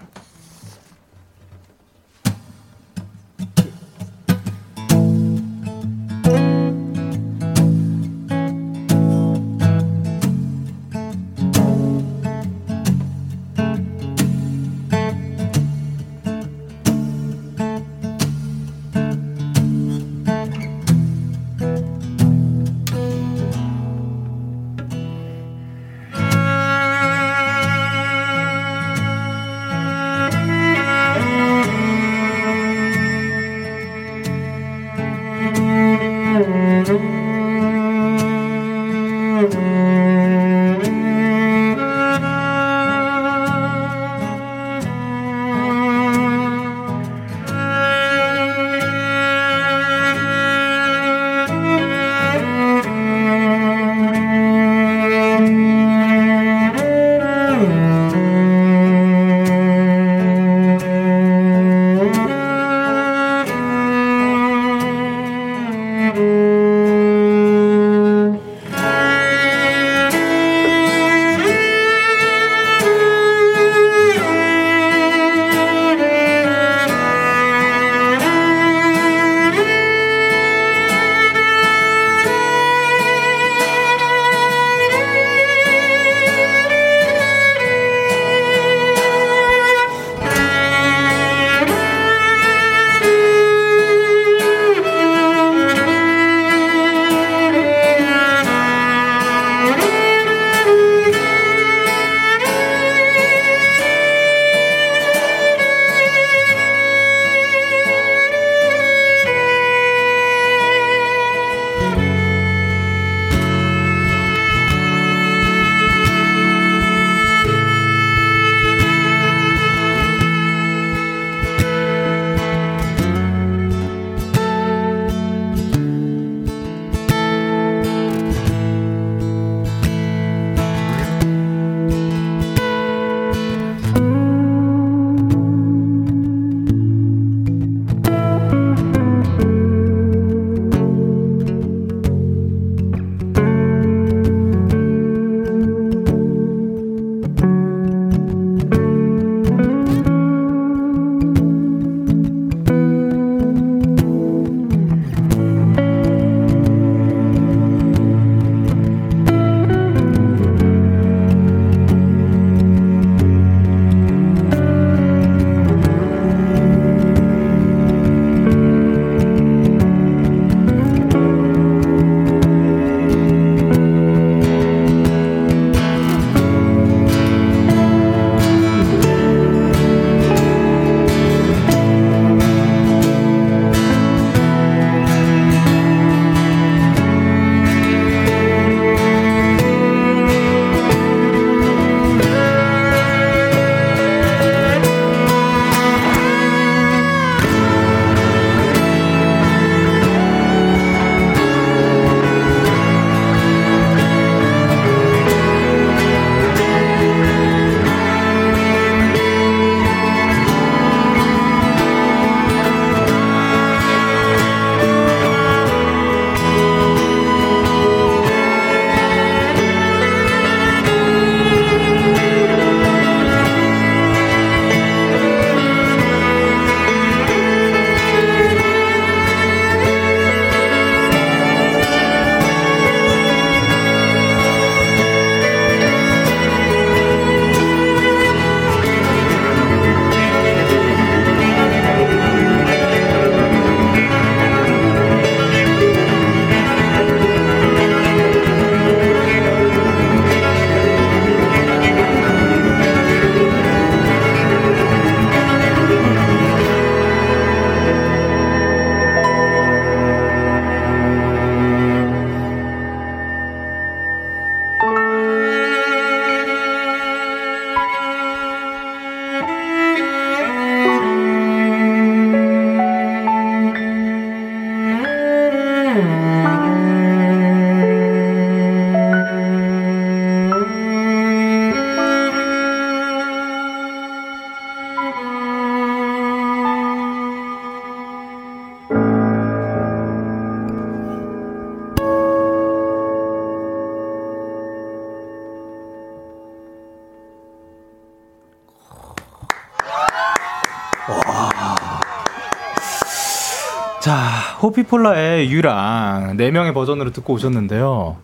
호피폴라의 유랑 네 명의 버전으로 듣고 오셨는데요.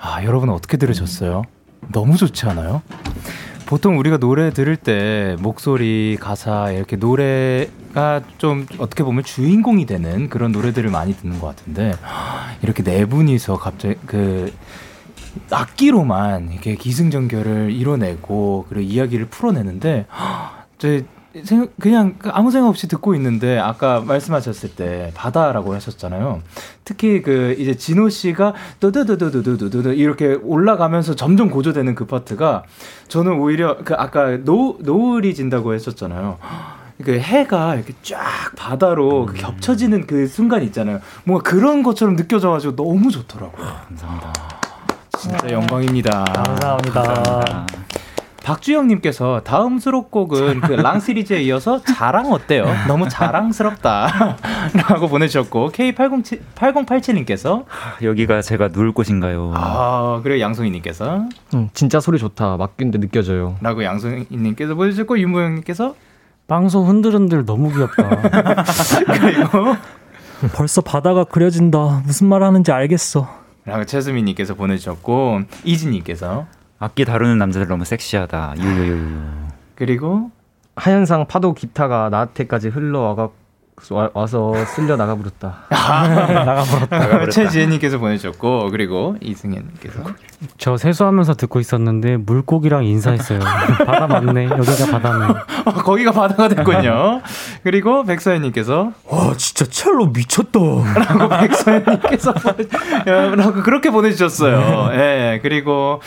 아, 여러분 어떻게 들으셨어요? 너무 좋지 않아요? 보통 우리가 노래 들을 때 목소리, 가사 이렇게 노래가 좀 어떻게 보면 주인공이 되는 그런 노래들을 많이 듣는 것 같은데, 이렇게 네 분이서 갑자기 그 악기로만 이렇게 기승전결을 이뤄내고 그리고 이야기를 풀어내는데, 제 그냥 아무 생각 없이 듣고 있는데 아까 말씀하셨을 때 바다라고 하셨잖아요. 특히 그 이제 진호 씨가 도도도도도도도도 이렇게 올라가면서 점점 고조되는 그 파트가 저는 오히려 그 아까 노 노을이 진다고 했었잖아요. 그 해가 이렇게 쫙 바다로 음. 겹쳐지는 그 순간 있잖아요. 뭔가 그런 것처럼 느껴져가지고 너무 좋더라고요. 감사합니다. 진짜 영광입니다. 감사합니다. 감사합니다. 박주영님께서 다음 수록곡은 그 랑 시리즈에 이어서 자랑 어때요? 너무 자랑스럽다 라고 보내주셨고, 케이 팔공팔칠님께서 여기가 제가 누울 곳인가요? 아, 그리고 양송이님께서 응, 진짜 소리 좋다 맡긴데 느껴져요 라고 양송이님께서 보내주셨고, 윤보영님께서 방송 흔들흔들 너무 귀엽다 그리고 벌써 바다가 그려진다 무슨 말 하는지 알겠어 라고 최수민님께서 보내주셨고, 이진님께서 악기 다루는 남자들 너무 섹시하다. 유유유. 그리고 하현상 파도 기타가 나한테까지 흘러와가 와서 쓸려 나가 버렸다. 나가 버렸다. 최지혜님께서 보내주셨고, 그리고 이승현님께서 저 세수하면서 듣고 있었는데 물고기랑 인사했어요. 바다 맞네. 여기가 바다네. 어, 거기가 바다가 됐군요. 그리고 백서연님께서 와 진짜 첼로 미쳤다라고 백서연님께서 보내... 그렇게 보내주셨어요. 예. 네, 그리고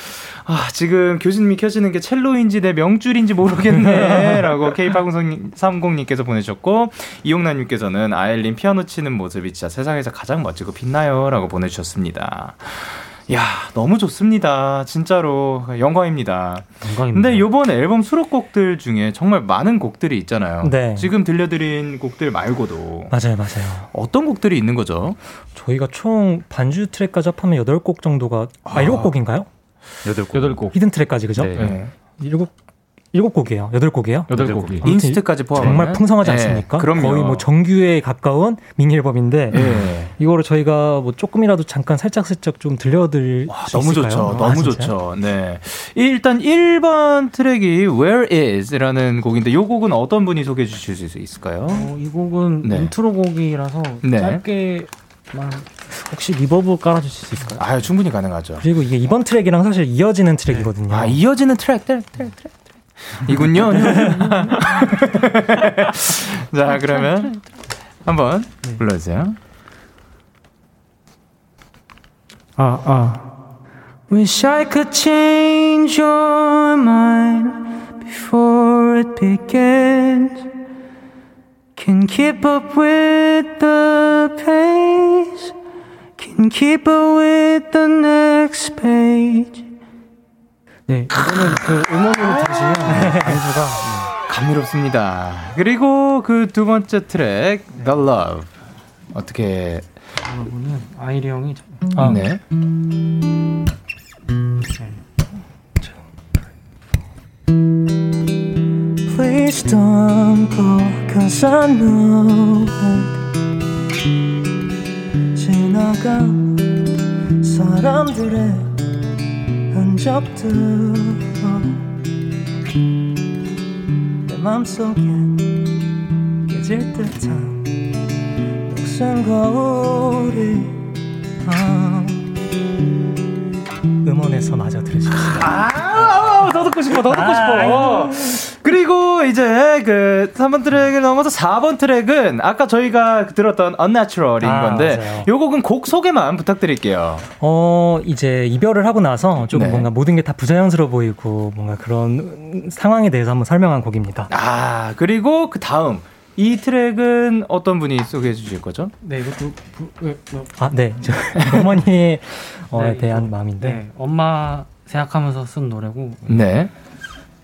아, 지금 교수님이 켜지는 게 첼로인지 내 명줄인지 모르겠네 라고 케이 팔공삼공님께서 보내주셨고, 이용남님께서는 아일린 피아노 치는 모습이 진짜 세상에서 가장 멋지고 빛나요 라고 보내주셨습니다. 이야, 너무 좋습니다. 진짜로 영광입니다. 영광입니다. 근데 이번 앨범 수록곡들 중에 정말 많은 곡들이 있잖아요. 네. 지금 들려드린 곡들 말고도 맞아요, 맞아요. 어떤 곡들이 있는 거죠? 저희가 총 반주 트랙까지 합하면 여덟 곡 정도가 아, 아 일곱 곡인가요? 여덟 곡. 히든 트랙까지 그죠? 네. 일곱 일곱 곡이에요. 여덟 곡이에요. 여덟 곡이. 인스트까지 포함. 정말 풍성하지 않습니까? 네, 그럼요. 거의 뭐 정규에 가까운 미니 앨범인데 네. 이거를 저희가 뭐 조금이라도 잠깐 살짝살짝 좀 들려드릴 와, 수 너무 있을까요? 좋죠. 아, 너무 좋죠. 네. 일단 일 번 트랙이 Where Is라는 곡인데, 이 곡은 어떤 분이 소개해 주실 수 있을까요? 어, 이 곡은 네. 인트로 곡이라서 네. 짧게. 혹시 리버브 깔아주실 수 있을까요? 아, 충분히 가능하죠. 그리고 이게 이번 트랙이랑 사실 이어지는 트랙이거든요. 아, 이어지는 트랙, 트랙, 트랙, 트랙, 트랙. 이군요. 자, 그러면 한번 네. 불러주세요. 아, 아. Wish I could change your mind before it begins. Can keep up with the pace. Can keep up with the next page. 네, 이거는 그 음원으로 들으시면 연주가 네. 감미롭습니다. 그리고 그 두 번째 트랙 네. The Love 어떻게? 이거는 아이리 형이 아 네. Please don't go, cause I know it. 지나간 사람들의 흔적들 내 맘속에 깨질 듯한 녹슨 거울이 아. 음원에서 마저 들으십시다. 아, 더 듣고 싶어, 더 듣고 아, 싶어. 그리고 이제 그 삼 번 트랙을 넘어서 사 번 트랙은 아까 저희가 들었던 Unnatural인 아, 건데 맞아요. 이 곡은 곡 소개만 부탁드릴게요. 어, 이제 이별을 하고 나서 좀 네. 뭔가 모든 게 다 부자연스러워 보이고 뭔가 그런 상황에 대해서 한번 설명한 곡입니다. 아, 그리고 그 다음 이 트랙은 어떤 분이 소개해 주실 거죠? 네, 이것도 부, 왜, 뭐. 아, 네. 저, 어머니에 어, 네, 대한 이거, 마음인데 네, 엄마 생각하면서 쓴 노래고 네.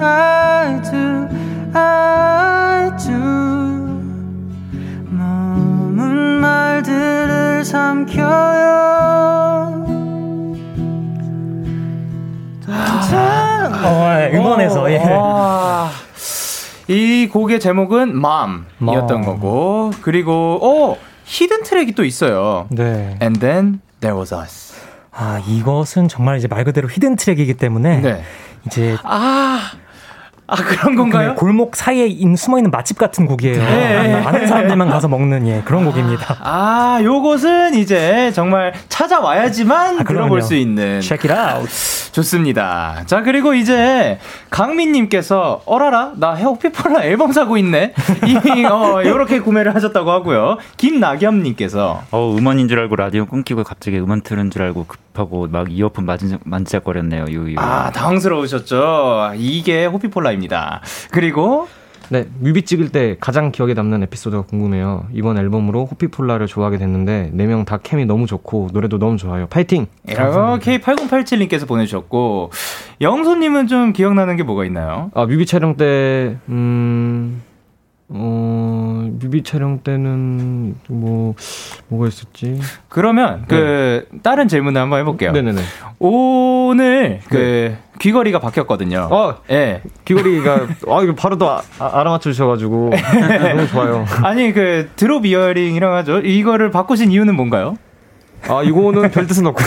I do, I do. 머문 말들을 삼켜요. 아, 응원해서 예. 이 곡의 제목은 Mom이었던 Mom. 거고, 그리고 오 히든 트랙이 또 있어요. 네. And then there was us. 아, 이것은 정말 이제 말 그대로 히든 트랙이기 때문에 네. 이제 아. 아, 그런 건가요? 골목 사이에 있는, 숨어있는 맛집 같은 곡이에요. 네. 아는 사람들만 가서 먹는 예, 그런 곡입니다. 아, 요것은 이제 정말 찾아와야지만 아, 들어볼 수 있는. Check it out. 좋습니다. 자, 그리고 이제 강민님께서 어라라, 나 호피폴라 앨범 사고 있네. 이, 어, 요렇게 구매를 하셨다고 하고요. 김나겸님께서 어, 음원인 줄 알고 라디오 끊기고 갑자기 음원 틀은 줄 알고 급하고 막 이어폰 만지작, 만지작거렸네요. 요요. 아, 당황스러우셨죠? 이게 호피폴라 입니다. 그리고 네, 뮤비 찍을 때 가장 기억에 남는 에피소드가 궁금해요. 이번 앨범으로 호피폴라를 좋아하게 됐는데 네 명 다 케미 너무 좋고 노래도 너무 좋아요. 파이팅! 어, 케이 팔공팔칠님께서 보내주셨고, 영수님은 좀 기억나는 게 뭐가 있나요? 아, 뮤비 촬영 때 음, 어, 뮤비 촬영 때는 뭐 뭐가 있었지? 그러면 그 네. 다른 질문을 한번 해볼게요. 네네네. 오늘 그 네. 귀걸이가 바뀌었거든요. 어, 예. 네. 귀걸이가, 아, 이거 바로 또 아, 알아맞혀 주셔가지고. 너무 좋아요. 아니, 그, 드롭 이어링이라고 하죠. 이거를 바꾸신 이유는 뭔가요? 아, 이거는 별 뜻은 없고.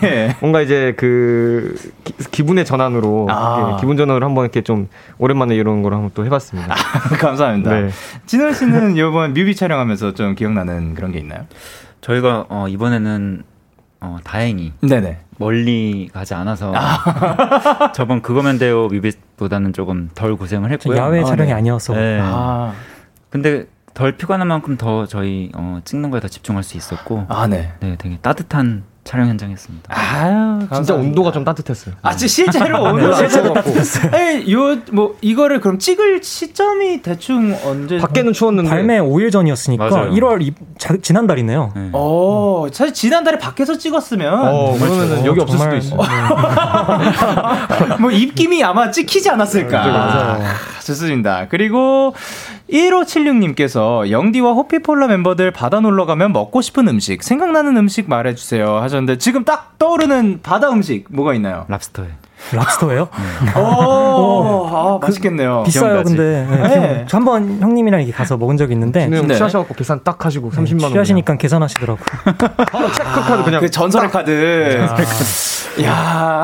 네. 뭔가 이제 그, 기, 기분의 전환으로. 아. 기분 전환을 한번 이렇게 좀, 오랜만에 이런 걸 한번 또 해봤습니다. 아, 감사합니다. 네. 진원 씨는 이번 뮤비 촬영하면서 좀 기억나는 그런 게 있나요? 저희가, 어, 이번에는, 어, 다행히. 네네. 멀리 가지 않아서 아. 저번 그거면 돼요 뮤비보다는 조금 덜 고생을 했고요. 야외 촬영이 아, 네. 아니어서. 네. 아. 근데 덜 피곤한 만큼 더 저희 어, 찍는 거에 더 집중할 수 있었고. 아, 네. 네, 되게 따뜻한 촬영 현장이었습니다. 아, 진짜 감사합니다. 온도가 좀 따뜻했어요. 아, 실제로 온도가 진짜 따뜻했어요. 에이, 요 뭐 이거를 그럼 찍을 시점이 대충 언제? 밖에는 추웠는데 발매 오 일 전이었으니까 맞아요. 일월 자, 지난달이네요. 네. 어, 사실 지난달에 밖에서 찍었으면 어, 그러면은 여기 없을 정말... 수도 있어요. 뭐 입김이 아마 찍히지 않았을까. 아, 좋습니다. 그리고 일오칠육님께서 영디와 호피폴라 멤버들 바다 놀러 가면 먹고 싶은 음식, 생각나는 음식 말해주세요 하셨는데, 지금 딱 떠오르는 바다 음식 뭐가 있나요? 랍스터예요. 랍스터예요? 네. 오, 오, 아, 맛있겠네요. 비싸요, 기억나지? 근데. 네. 네. 저 한번 형님이랑 이렇게 가서 먹은 적이 있는데. 네. 취하셔갖고 계산 딱 하시고 네. 삼십만 원. 취하시니까 계산하시더라고. 바로 체크카드 그냥. 그 전설의 딱. 카드. 전설의 카드. 야.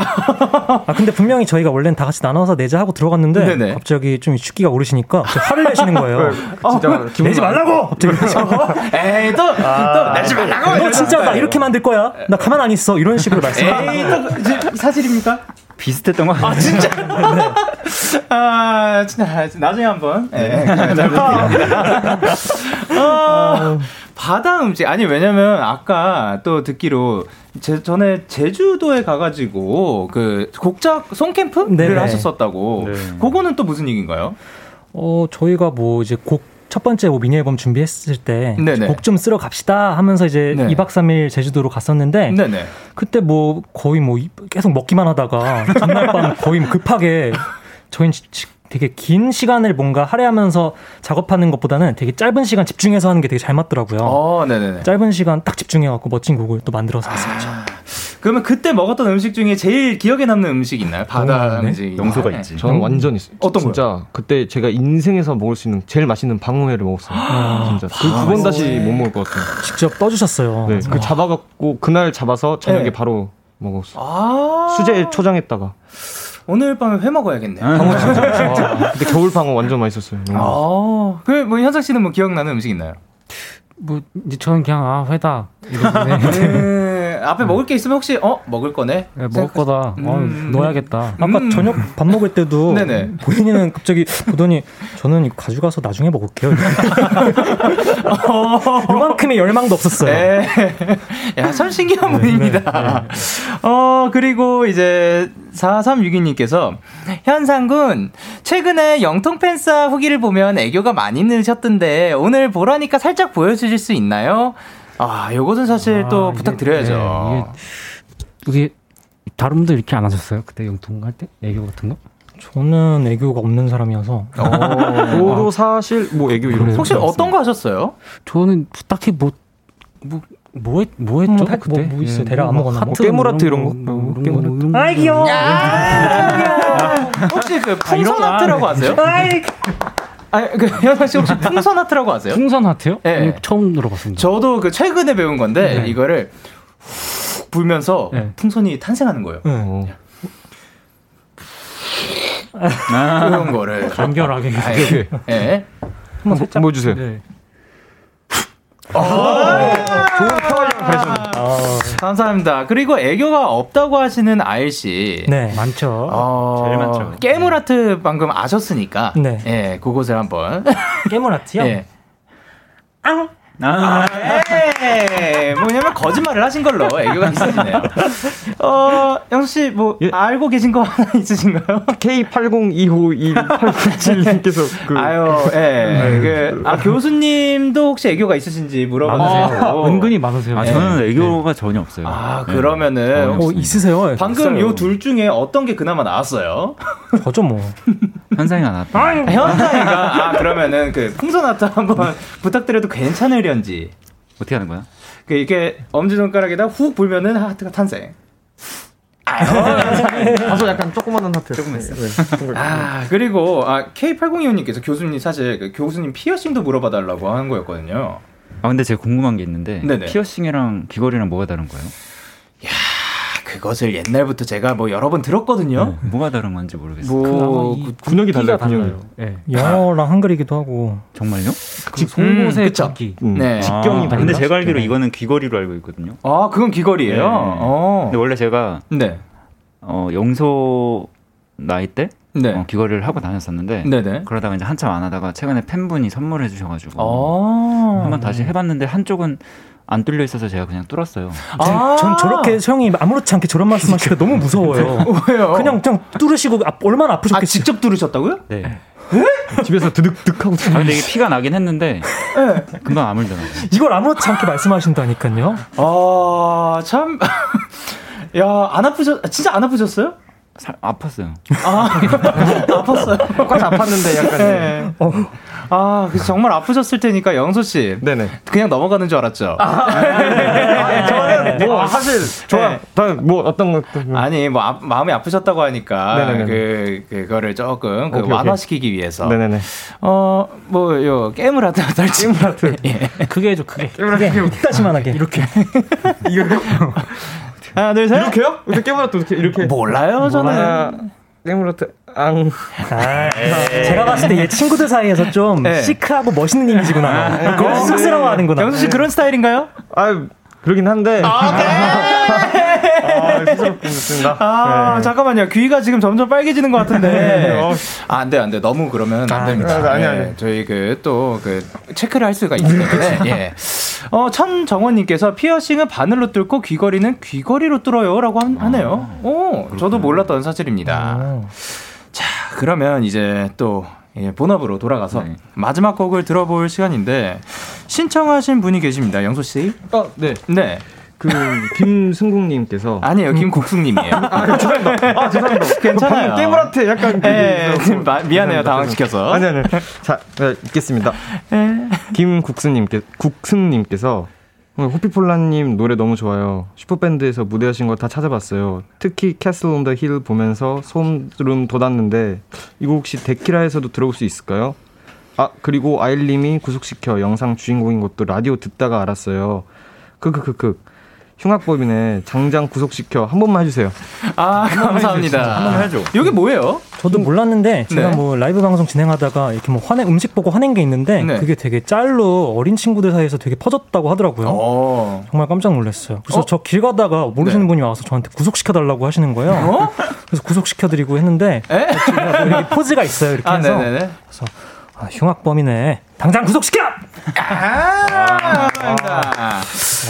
아, 근데 분명히 저희가 원래는 다 같이 나눠서 내자 하고 들어갔는데 네네. 갑자기 좀 축기가 오르시니까 화를 내시는 거예요. 진짜 어, 내지 말라고. 갑자기. 에이, 또, 아, 또 내지 말라고. 너 진짜 나 이렇게 만들 거야. 나 가만 안 있어. 이런 식으로 말씀하셨어요. 사실입니까? 비슷했던 거 같아요. 아, 진짜? 네. 아, 진짜. 나중에 한 번. 예. 네. 아, 바다 음식. 아니, 왜냐면 아까 또 듣기로 제, 전에 제주도에 가가지고 그 곡작 송캠프를 네네. 하셨었다고. 네. 그거는 또 무슨 얘기인가요? 어, 저희가 뭐 이제 곡, 첫 번째 뭐 미니앨범 준비했을 때 곡 좀 쓰러 갑시다 하면서 이제 네네. 이박 삼일 제주도로 갔었는데 네네. 그때 뭐 거의 뭐 계속 먹기만 하다가 전날 밤 거의 급하게 저희는 되게 긴 시간을 뭔가 할애하면서 작업하는 것보다는 되게 짧은 시간 집중해서 하는 게 되게 잘 맞더라고요. 어, 네네네. 짧은 시간 딱 집중해갖고 멋진 곡을 또 만들어서 했었죠. 아, 그러면 그때 먹었던 음식 중에 제일 기억에 남는 음식 있나요? 바다 어, 네. 음식. 영수가 있지. 저는 완전 있어요. 어떤 진짜 거요? 그때 제가 인생에서 먹을 수 있는 제일 맛있는 방어회를 먹었어요. 아, 진짜 그 두 번 다시 못 먹을 것 같아요. 직접 떠주셨어요. 네, 그 잡아갖고 그날 잡아서 저녁에 네. 바로 먹었어요. 아~ 수제에 초장했다가. 오늘 밤에 회 먹어야겠네. 방어 진짜. 아, 근데 겨울 방어 완전 맛있었어요. 아, 그 뭐 현석 씨는 뭐 기억나는 음식 있나요? 뭐 저는 그냥 아 회다. 네, 앞에 먹을 게 있으면 혹시 어 먹을 거네. 네, 먹을 거다. 음. 아, 넣어야겠다. 아까 음. 저녁 밥 먹을 때도 네네. 본인은 갑자기 보더니 저는 이거 가져가서 나중에 먹을게요. 이만큼의 열망도 없었어요. 네. 야, 참 신기한 네, 분입니다. 네, 네. 어 그리고 이제. 사삼육이님께서 현상군 최근에 영통팬싸 후기를 보면 애교가 많이 늘으셨던데 오늘 보라니까 살짝 보여주실 수 있나요? 아, 요것은 사실 아, 또 이게, 부탁드려야죠. 네, 그게 다른 분들 이렇게 안 하셨어요? 그때 영통할 때? 애교 같은 거? 저는 애교가 없는 사람이어서. 저도 사실 뭐 애교 이런. 혹시 어떤 거 하셨어요? 저는 딱히 뭐 뭐 뭐 뭐 했죠? 음, 그때? 뭐, 뭐 있어요? 예, 대략 아무거나. 뭐, 깨물하트 이런 거. 뭐, 깨물하트. 아이 귀여워. 혹시 그 풍선하트라고 아, 아세요? 아이. 아니, 그, 현아 씨 혹시 풍선하트라고 아세요? 풍선하트요? 예. 네. 처음 들어봤습니다. 저도 그 최근에 배운 건데, 네. 이거를 후, 불면서 네. 풍선이 탄생하는 거예요. 네. 아, 그런 거를. 간결하게. 예. 네. 한번 살짝. 보여주세요. 네. 오, 좋은 표현 발전. 감사합니다. 그리고 애교가 없다고 하시는 아일 씨. 네, 많죠. 어, 제일 많죠. 깨물 아트 방금 아셨으니까. 네. 예, 그곳을 한번. 깨물 아트요? 예. 앙. 아, 예. 뭐냐면 거짓말을 하신 걸로 애교가 있으시네요. 어, 영수 씨 뭐 예. 알고 계신 거 하나 있으신가요? 케이 팔공이오이팔구칠님께서 그 아유, 예. 그, 아, 교수님도 혹시 애교가 있으신지 물어보세요. 아, 은근히 많으세요. 아, 저는 예. 애교가 전혀 없어요. 아, 그러면은 어, 있으세요? 방금 요 둘 중에 어떤 게 그나마 나왔어요? 저죠 뭐. 현상이가 나왔다. 아, 현상이가. 아, 그러면은 그 풍선 아트 한번 부탁드려도 괜찮으려 지 어떻게 하는 거야? 그 이게 엄지 손가락에다 훅 불면은 하트가 탄생. 아, 다소 약간 조그만한 하트. 조금만. 아, 그리고 아 케이 팔공이오님께서 교수님 사실 그 교수님 피어싱도 물어봐달라고 하는 거였거든요. 아 근데 제가 궁금한 게 있는데 네네. 피어싱이랑 귀걸이랑 뭐가 다른 거예요? 야, 그것을 옛날부터 제가 뭐 여러 번 들었거든요. 네. 뭐가 다른 건지 모르겠어요. 뭐 그, 군역이 달라요. 군역이요. 네. 영어랑 한글이기도 하고. 정말요? 그 송곳의 굵기. 음, 음. 네. 직경이 아, 근데 제가 알기로 이거는 귀걸이로 알고 있거든요. 아, 그건 귀걸이에요. 네. 어. 근데 원래 제가 네. 어, 영소 나이 때 네. 어, 귀걸이를 하고 다녔었는데 네네. 그러다가 이제 한참 안 하다가 최근에 팬분이 선물해 주셔가지고 한번 다시 해봤는데 한쪽은 안 뚫려 있어서 제가 그냥 뚫었어요. 아~ 전 저렇게 형이 아무렇지 않게 저런 말씀하시니까 너무 무서워요. 왜요? 그냥 그냥 뚫으시고 아, 얼마나 아프셨겠어요. 아, 직접 뚫으셨다고요? 네. 에? 집에서 드득득 하고 아, 근데 이게 피가 나긴 했는데 네. 금방 아물더라고요. 이걸 아무렇지 않게 말씀하신다니까요. 아, 참. 야, 안 아프셨 진짜 안 아프셨어요? 살, 아팠어요. 아, 아팠어요. 똑같이 아팠는데 약간. 네. 어. 아, 정말 아프셨을 테니까 영소 씨. 네네. 그냥 넘어가는 줄 알았죠. 아, 네. 저는 뭐 사실 좋아. 난 뭐 네. 어떤 것 아니 뭐 아, 마음이 아프셨다고 하니까 네네네. 그 그거를 조금 그 오케이, 완화시키기 오케이. 위해서. 네네네. 어, 뭐 요 게임을 하다 달지. 게임을 하다. 예. 그게 좀 그게. 이따시만하게 이렇게. 이거. 하나 둘 셋 이렇게요? 이렇게 깨물었다 이렇게 이렇게 몰라요 저는 깨물었다 앙 아, 제가 봤을 때 얘 친구들 사이에서 좀 에. 시크하고 멋있는 이미지구나. 그걸 쑥스러워하는구나. 영수 씨 그런 스타일인가요? 아 그러긴 한데. 아, 네. 아, 수습니다. 아, 네. 잠깐만요. 귀가 지금 점점 빨개지는 것 같은데. 아, 안 돼, 안 돼. 너무 그러면 안 됩니다. 아, 아니, 아니. 네. 저희 그 또 그 체크를 할 수가 있기 때문에. 예. 어, 천정원님께서 피어싱은 바늘로 뚫고 귀걸이는 귀걸이로 뚫어요라고 한, 하네요. 아, 오, 그렇구나. 저도 몰랐던 사실입니다. 아. 자, 그러면 이제 또. 예, 본업으로 돌아가서 네. 마지막 곡을 들어볼 시간인데 신청하신 분이 계십니다. 영소 씨. 어, 네. 네. 그 김승국님께서 아니에요, 김국숙님이에요. 아, 죄송합니다. 아, 죄송합니다. 괜찮아요. 깨물한테 약간 에, 좀 마, 미안해요, 당황시켜서. 아니 아니. 자, 네, 읽겠습니다. 김국숙님께 국승님께서 호피폴라님 노래 너무 좋아요. 슈퍼밴드에서 무대하신 거 다 찾아봤어요. 특히 Castle on the Hill 보면서 소름 돋았는데 이거 혹시 데키라에서도 들어올 수 있을까요? 아, 그리고 아일님이 구속시켜 영상 주인공인 것도 라디오 듣다가 알았어요. 크크크크. 흉악범이네. 장장 구속시켜 한 번만 해주세요. 아, 감사합니다. 한 번만 해줘. 이게 뭐예요? 저도 몰랐는데 제가 네. 뭐 라이브 방송 진행하다가 이렇게 뭐 화낸 음식 보고 화낸 게 있는데 네. 그게 되게 짤로 어린 친구들 사이에서 되게 퍼졌다고 하더라고요. 오. 정말 깜짝 놀랐어요. 그래서 어? 저 길 가다가 모르시는 네. 분이 와서 저한테 구속시켜달라고 하시는 거예요. 어? 그래서 구속시켜드리고 했는데 뭐 이렇게 포즈가 있어요. 이렇게 아, 해서. 네네네. 그래서 아, 흉악범이네. 당장 구속시켜! 아, 감사합니다.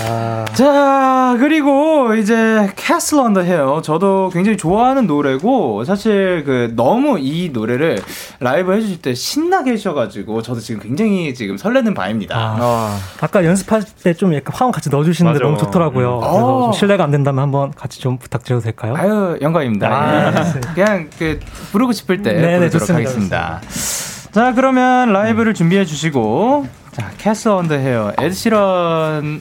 아. 자, 그리고 이제 Castle on the Hill. 저도 굉장히 좋아하는 노래고, 사실 그 너무 이 노래를 라이브 해주실 때 신나게 해주셔가지고, 저도 지금 굉장히 지금 설레는 바입니다. 아, 아. 아까 연습할 때 좀 약간 화음 같이 넣어주시는데 너무 좋더라고요. 음. 그래서 좀 실례가 안 된다면 한번 같이 좀 부탁드려도 될까요? 아유, 영광입니다. 아, 네. 그냥 그 부르고 싶을 때 네네, 부르도록 좋습니다, 하겠습니다. 좋습니다. 자, 그러면 라이브를 준비해 주시고, 자, Castle on the Hill, 에드 시런,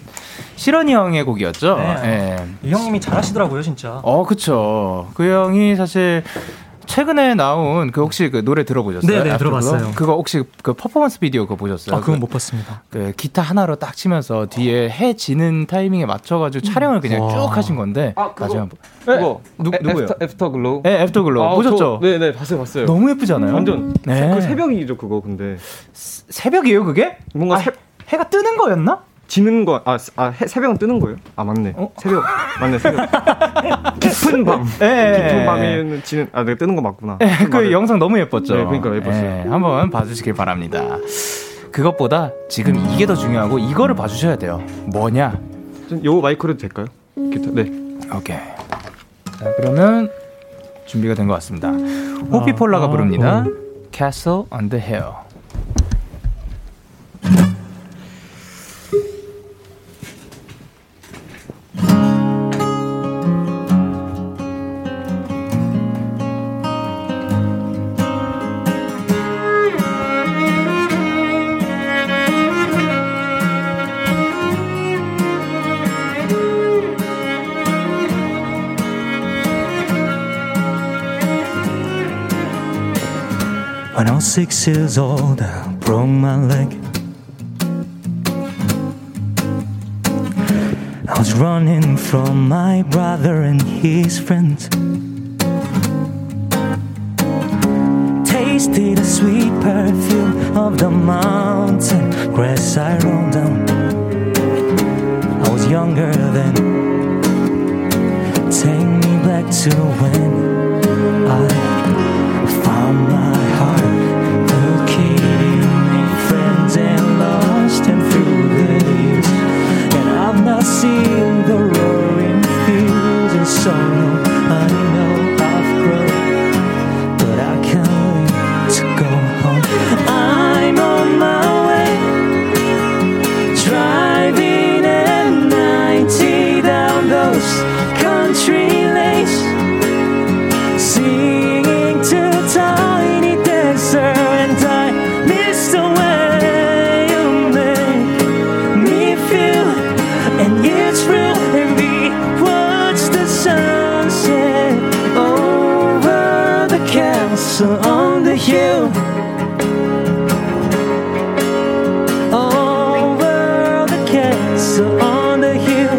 시런이 형의 곡이었죠. 네. 예. 이 형님이 잘하시더라고요, 진짜. 어, 그쵸. 그 형이 사실 최근에 나온 그 혹시 그 노래 들어보셨어요? 네, 들어봤어요. 그거 혹시 그 퍼포먼스 비디오 그거 보셨어요? 아, 그건 못 봤습니다. 그 기타 하나로 딱 치면서 뒤에 해 지는 타이밍에 맞춰가지고 음. 촬영을 그냥 와. 쭉 하신 건데. 아, 그거? 나중에 한번. 네. 그거 누, 에, 누구예요? 애프터, 애프터글로우. 네, 애프터글로우. 아, 보셨죠? 네, 네, 봤어요, 봤어요. 너무 예쁘잖아요. 음. 완전. 네. 그 새벽이죠, 그거 근데. 스, 새벽이에요, 그게? 뭔가 아, 해, 해가 뜨는 거였나? 지는 거, 아, 아 해, 새벽은 뜨는 거예요? 아, 맞네. 어? 새벽. 맞네, 새벽. 깊은 밤. 예, 깊은 밤에는 지는, 아, 내가 뜨는 거 맞구나. 예, 그 맞아요. 영상 너무 예뻤죠? 네, 그러니까 예뻤어요. 예, 한번 봐주시길 바랍니다. 그것보다 지금 이게 더 중요하고 이거를 봐주셔야 돼요. 뭐냐? 요 마이크로도 될까요? 기타, 네. 오케이. 자, 그러면 준비가 된 것 같습니다. 호피폴라가 아, 부릅니다. 음. Castle on the Hill. When I was six years old, I broke my leg. I was running from my brother and his friends. Tasted the sweet perfume of the mountain grass I rolled down. I was younger then. Take me back to when I found my I've seen the roaring fields and sorrow. I know I've grown, but I can't wait to go home. I'm on my way, driving at ninety down those country lanes, singing to tiny dancers. On the hill, over the castle on the hill.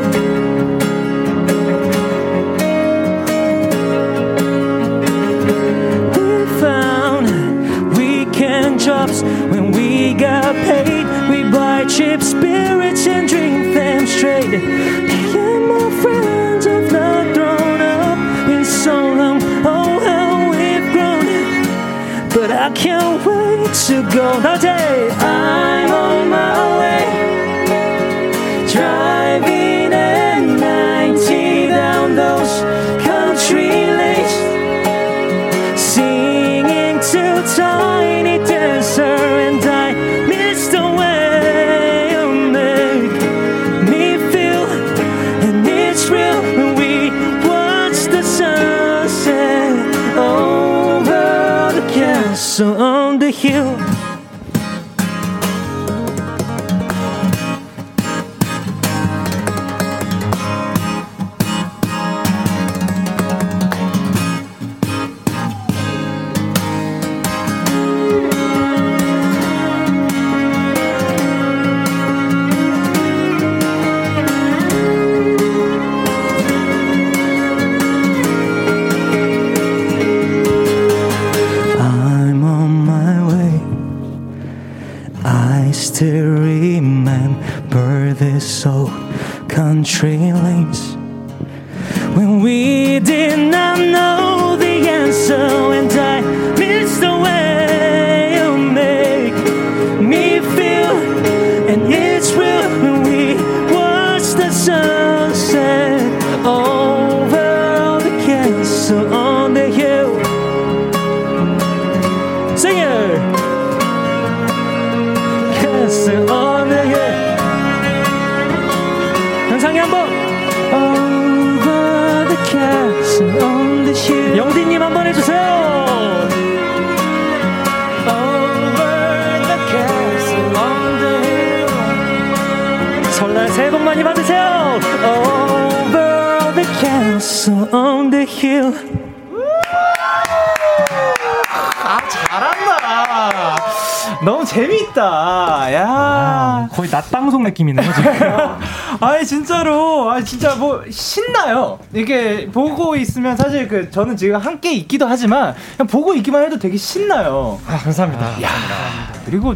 We found weekend jobs when we got paid. We buy cheap spirits and drink them straight. Me and my friends have not grown up in so long. Oh, but I can't wait to go that day. I'm on my way, driving at ninety down those country lanes, singing to tiny dancer, and I miss the way you make me feel, and it's real when we watch the sunset. Oh, so on the hill. Country lanes when we did not know the answer, and I miss the way you make Castle on the Hill. 영디님 한번 해주세요. Over the Castle on the Hill. 설날 새해 복 많이 받으세요. Over the Castle on the Hill. 아, 잘한다. 너무 재미있다. 야, 아, 거의 낮방송 느낌이네요 지금. 아니 진짜로, 아 진짜 뭐 신나요. 이렇게 보고 있으면 사실 그 저는 지금 함께 있기도 하지만 그냥 보고 있기만 해도 되게 신나요. 아, 감사합니다. 아, 야, 감사합니다. 그리고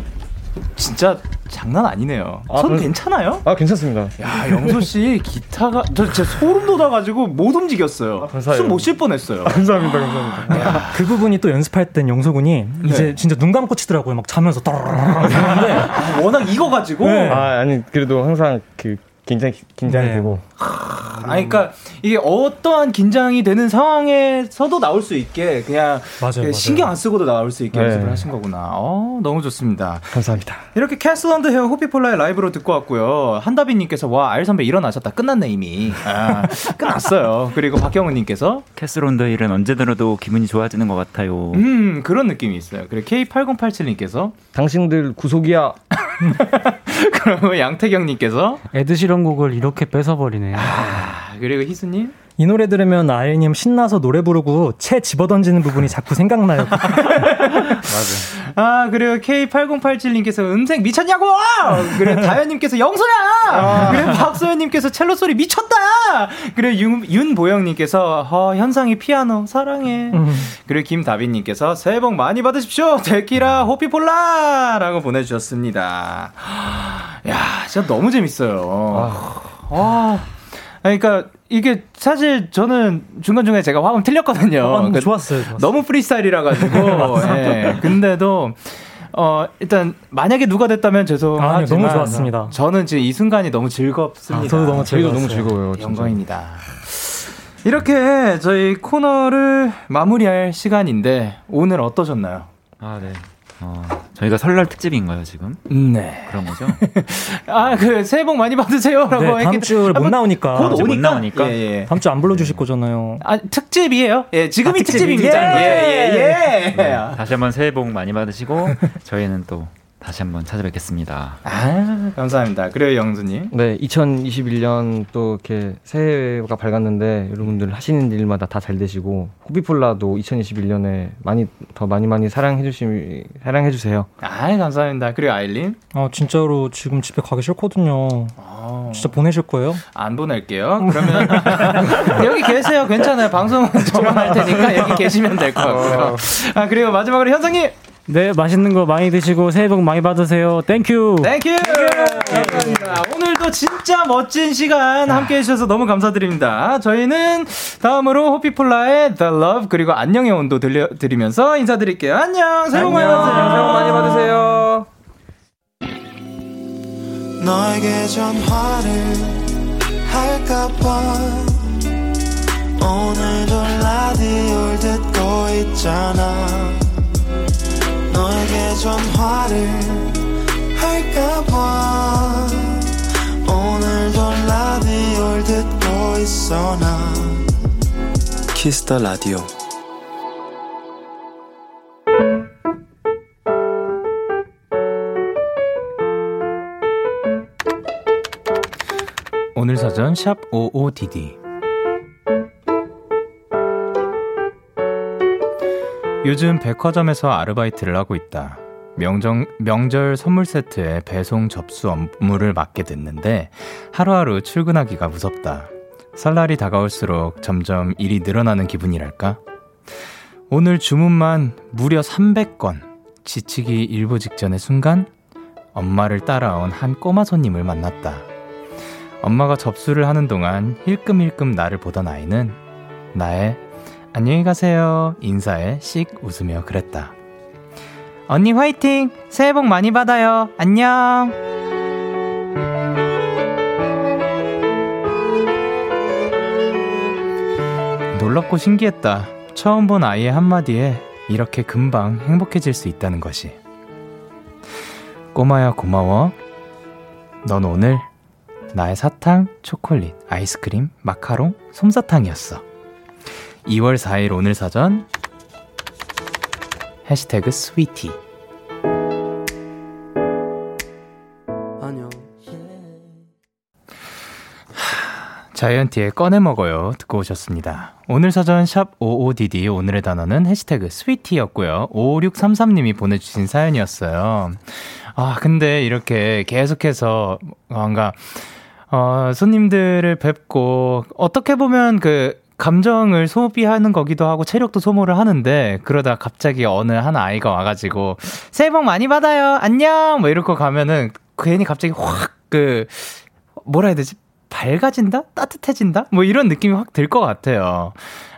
진짜 장난 아니네요. 아, 손 괜찮아요? 아, 괜찮습니다. 야, 영소 씨 기타가 저 진짜 소름 돋아가지고 못 움직였어요. 아, 숨 못 쉴 뻔했어요. 아, 감사합니다, 감사합니다. 야, 그 부분이 또 연습할 땐 영소 군이 네. 이제 진짜 눈 감고 치더라고요. 막 자면서 떠르르르 이러는데 아, 워낙 익어가지고. 네. 아, 아니 그래도 항상 그. 긴장, 긴장이 네. 되고. 하, 아니, 그러니까 이게 어떠한 긴장이 되는 상황에서도 나올 수 있게 그냥 맞아요, 맞아요. 신경 안 쓰고도 나올 수 있게 네. 연습을 하신 거구나. 어, 너무 좋습니다. 감사합니다. 이렇게 Castle on the Hill 호피폴라의 라이브로 듣고 왔고요. 한다비님께서 와, 아일 선배 일어나셨다. 끝났네 이미. 아, 끝났어요. 그리고 박경은님께서 Castle on the Hill은 언제 들어도 기분이 좋아지는 것 같아요. 음, 그런 느낌이 있어요. 그리고 케이 팔공팔칠님께서 당신들 구속이야. 그러면 양태경님께서 에드시런 곡을 이렇게 뺏어버리네. 아, 그리고 희수님 이 노래 들으면 아이님 신나서 노래 부르고 채 집어던지는 부분이 자꾸 생각나요. 맞아. 아, 그리고 케이 팔공팔칠님께서 음색 미쳤냐고. 그래 다현님께서 영소야. 아. 그래 박소연님께서 첼로 소리 미쳤다. 그래 윤, 윤보영님께서 어, 현상이 피아노 사랑해. 음. 그리고 김다빈님께서 새해 복 많이 받으십시오. 데키라 호피폴라라고 보내주셨습니다. 야, 진짜 너무 재밌어요. 아, 그러니까. 이게 사실 저는 중간중간에 제가 화음 틀렸거든요. 어, 그러니까 좋았어요, 좋았어요. 너무 프리스타일이라 가지고. 예, 근데도 어, 일단 만약에 누가 됐다면 죄송하지만 아니요, 너무 좋았습니다. 저는 지금 이 순간이 너무 즐겁습니다. 아, 저도 너무 즐거웠어요. 너무 즐거워요. 진짜. 영광입니다. 이렇게 저희 코너를 마무리할 시간인데 오늘 어떠셨나요? 아, 네. 어, 저희가 설날 특집인가요 지금? 네. 그런 거죠? 아, 그 새해 복 많이 받으세요라고. 네, 다음 주를 못 나오니까. 곧 오니까. 못 나오니까. 예, 예. 다음 주 안 불러주실 네. 거잖아요. 아, 특집이에요? 예, 지금이 아, 특집입니다. 예예예. 예, 예. 네, 다시 한번 새해 복 많이 받으시고 저희는 또 다시 한번 찾아뵙겠습니다. 아, 감사합니다. 그래요, 영수님. 네, 이천이십일 년 또 이렇게 새해가 밝았는데 여러분들 하시는 일마다 다 잘 되시고 호피폴라도 이천이십일 년에 많이 더 많이 많이 사랑해 주시 사랑해 주세요. 아, 감사합니다. 그래요, 아일린. 아, 진짜로 지금 집에 가기 싫거든요. 아, 진짜 보내실 거예요? 안 보낼게요. 그러면 여기 계세요. 괜찮아요. 방송은 저만 할 테니까 여기 계시면 될 것 같고요. 아, 그리고 마지막으로 현상님. 네, 맛있는 거 많이 드시고 새해 복 많이 받으세요. 땡큐. 땡큐. 감사합니다. 오늘도 진짜 멋진 시간 함께 해주셔서 너무 감사드립니다. 저희는 다음으로 호피폴라의 The Love 그리고 안녕의 온도 들려드리면서 인사드릴게요. 안녕. 새해 복 많이 받으세요. 새해 복 많이 받으세요. 너에게 전화를 할까봐 오늘도 라디오를 듣고 있잖아. 너에게 전화를 할까봐 오늘도 라디오를 듣고 있어 나 키스 더 라디오. 오늘 사전 샵 오오디디. 요즘 백화점에서 아르바이트를 하고 있다. 명정, 명절 선물 세트에 배송 접수 업무를 맡게 됐는데 하루하루 출근하기가 무섭다. 설날이 다가올수록 점점 일이 늘어나는 기분이랄까? 오늘 주문만 무려 삼백 건. 지치기 일보 직전의 순간 엄마를 따라온 한 꼬마 손님을 만났다. 엄마가 접수를 하는 동안 힐끔힐끔 나를 보던 아이는 나의 안녕히 가세요 인사에 씩 웃으며 그랬다. 언니 화이팅! 새해 복 많이 받아요. 안녕! 놀랍고 신기했다. 처음 본 아이의 한마디에 이렇게 금방 행복해질 수 있다는 것이. 꼬마야 고마워. 넌 오늘 나의 사탕, 초콜릿, 아이스크림, 마카롱, 솜사탕이었어. 이월 사일 오늘 사전 해시태그 스위티. 안녕. 자이언티의 꺼내 먹어요 듣고 오셨습니다. 오늘 사전 샵 오오디디 오늘의 단어는 해시태그 스위티였고요. 오육삼삼님이 보내주신 사연이었어요. 아 근데 이렇게 계속해서 뭔가 어, 손님들을 뵙고 어떻게 보면 그 감정을 소비하는 거기도 하고 체력도 소모를 하는데 그러다 갑자기 어느 한 아이가 와가지고 새해 복 많이 받아요 안녕 뭐 이러고 가면은 괜히 갑자기 확 그 뭐라 해야 되지 밝아진다? 따뜻해진다? 뭐 이런 느낌이 확 들 것 같아요.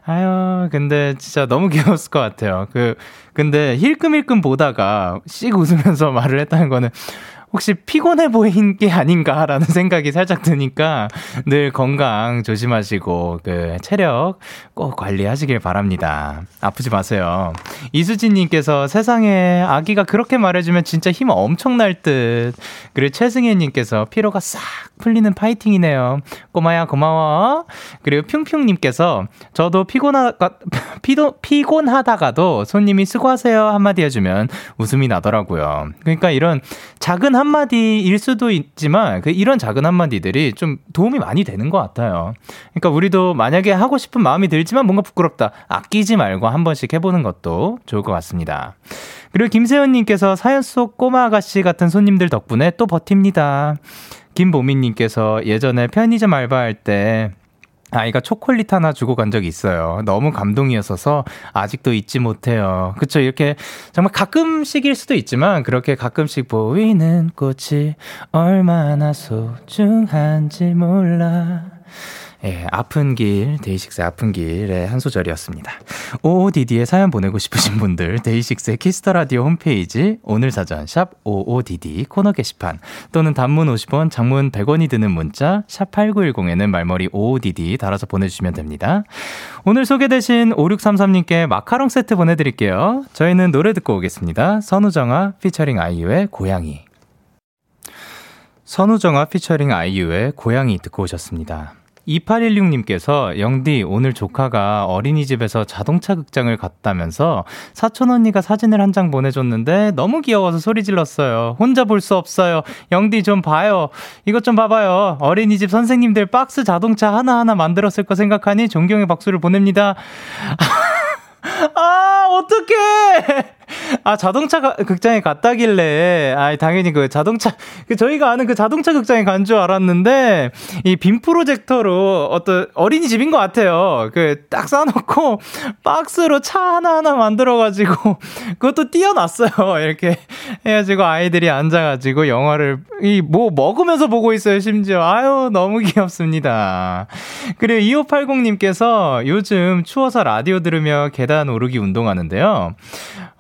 아유 근데 진짜 너무 귀여웠을 것 같아요. 그 근데 힐끔힐끔 보다가 씩 웃으면서 말을 했다는 거는 혹시 피곤해 보인 게 아닌가라는 생각이 살짝 드니까 늘 건강 조심하시고 그 체력 꼭 관리하시길 바랍니다. 아프지 마세요. 이수진님께서 세상에 아기가 그렇게 말해주면 진짜 힘 엄청날 듯. 그리고 최승혜님께서 피로가 싹 풀리는 파이팅이네요. 꼬마야 고마워. 그리고 퓽퓽님께서 저도 피곤하가, 피도, 피곤하다가도 손님이 수고하세요 한마디 해주면 웃음이 나더라고요. 그러니까 이런 작은 한 한마디일 수도 있지만 그 이런 작은 한마디들이 좀 도움이 많이 되는 것 같아요. 그러니까 우리도 만약에 하고 싶은 마음이 들지만 뭔가 부끄럽다. 아끼지 말고 한 번씩 해보는 것도 좋을 것 같습니다. 그리고 김세현님께서 사연 속 꼬마 아가씨 같은 손님들 덕분에 또 버팁니다. 김보민님께서 예전에 편의점 알바할 때 아이가 초콜릿 하나 주고 간 적이 있어요. 너무 감동이었어서 아직도 잊지 못해요. 그쵸? 이렇게 정말 가끔씩일 수도 있지만 그렇게 가끔씩 보이는 꽃이 얼마나 소중한지 몰라. 예, 아픈 길, 데이식스의 아픈 길의 한 소절이었습니다. 오오디디에 사연 보내고 싶으신 분들 데이식스의 키스터라디오 홈페이지 오늘 사전 샵 오오디디 코너 게시판 또는 단문 오십 원, 장문 백 원이 드는 문자 샵 팔구일공에는 말머리 오오디디 달아서 보내주시면 됩니다. 오늘 소개되신 오육삼삼님께 마카롱 세트 보내드릴게요. 저희는 노래 듣고 오겠습니다. 선우정아 피처링 아이유의 고양이. 선우정아 피처링 아이유의 고양이 듣고 오셨습니다. 이팔일육님께서 영디 오늘 조카가 어린이집에서 자동차 극장을 갔다면서 사촌언니가 사진을 한 장 보내줬는데 너무 귀여워서 소리 질렀어요. 혼자 볼 수 없어요. 영디 좀 봐요. 이것 좀 봐봐요. 어린이집 선생님들 박스 자동차 하나하나 만들었을 거 생각하니 존경의 박수를 보냅니다. 아 어떡해. 아 자동차 가, 극장에 갔다길래 아 당연히 그 자동차 그 저희가 아는 그 자동차 극장에 간 줄 알았는데 이 빔 프로젝터로 어떤 어린이집인 것 같아요. 그 딱 싸놓고 박스로 차 하나하나 만들어가지고 그것도 띄어놨어요. 이렇게 해가지고 아이들이 앉아가지고 영화를 이 뭐 먹으면서 보고 있어요. 심지어 아유 너무 귀엽습니다. 그리고 이오팔공님께서 요즘 추워서 라디오 들으며 계단 오르기 운동하는데요.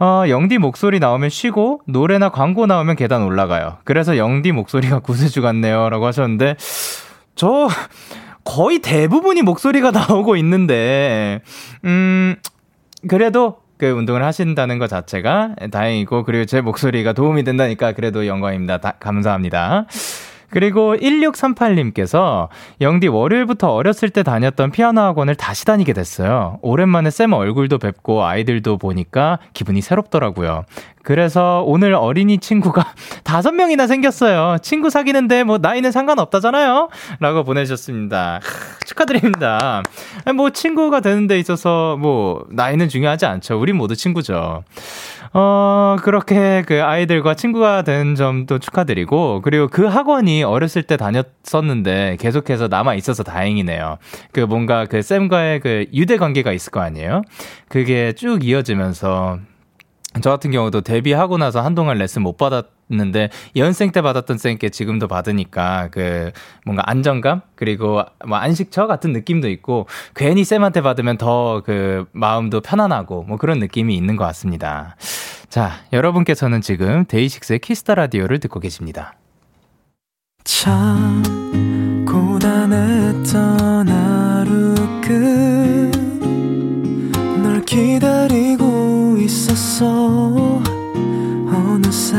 어, 영디 목소리 나오면 쉬고 노래나 광고 나오면 계단 올라가요. 그래서 영디 목소리가 구세주 같네요 라고 하셨는데 저 거의 대부분이 목소리가 나오고 있는데 음 그래도 그 운동을 하신다는 것 자체가 다행이고 그리고 제 목소리가 도움이 된다니까 그래도 영광입니다. 다, 감사합니다. 그리고 일육삼팔님께서 영디 월요일부터 어렸을 때 다녔던 피아노 학원을 다시 다니게 됐어요. 오랜만에 쌤 얼굴도 뵙고 아이들도 보니까 기분이 새롭더라고요. 그래서 오늘 어린이 친구가 다섯 명이나 생겼어요. 친구 사귀는데 뭐 나이는 상관없다잖아요? 라고 보내주셨습니다. 축하드립니다. 뭐 친구가 되는 데 있어서 뭐 나이는 중요하지 않죠. 우린 모두 친구죠. 어, 그렇게 그 아이들과 친구가 된 점도 축하드리고 그리고 그 학원이 어렸을 때 다녔었는데 계속해서 남아 있어서 다행이네요. 그 뭔가 그 쌤과의 그 유대 관계가 있을 거 아니에요? 그게 쭉 이어지면서 저 같은 경우도 데뷔하고 나서 한동안 레슨 못 받았는데 연생 때 받았던 쌤께 지금도 받으니까 그 뭔가 안정감 그리고 뭐 안식처 같은 느낌도 있고 괜히 쌤한테 받으면 더 그 마음도 편안하고 뭐 그런 느낌이 있는 것 같습니다. 자, 여러분께서는 지금 데이식스의 키스타 라디오를 듣고 계십니다. 참 고단했던 하루 끝 널 기다리고 있었어. 어느새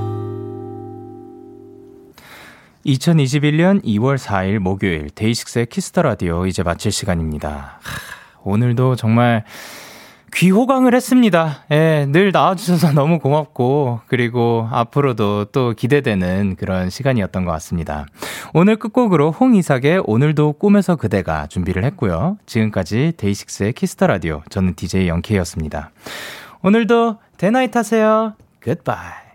이천이십일년 이월 사일 목요일 데이식스의 키스터 라디오 이제 마칠 시간입니다. 하, 오늘도 정말 귀호강을 했습니다. 예, 늘 나와주셔서 너무 고맙고, 그리고 앞으로도 또 기대되는 그런 시간이었던 것 같습니다. 오늘 끝곡으로 홍이삭의 오늘도 꿈에서 그대가 준비를 했고요. 지금까지 데이식스의 키스터 라디오, 저는 디제이 영케이였습니다. 오늘도 대나잇 하세요. 굿바이.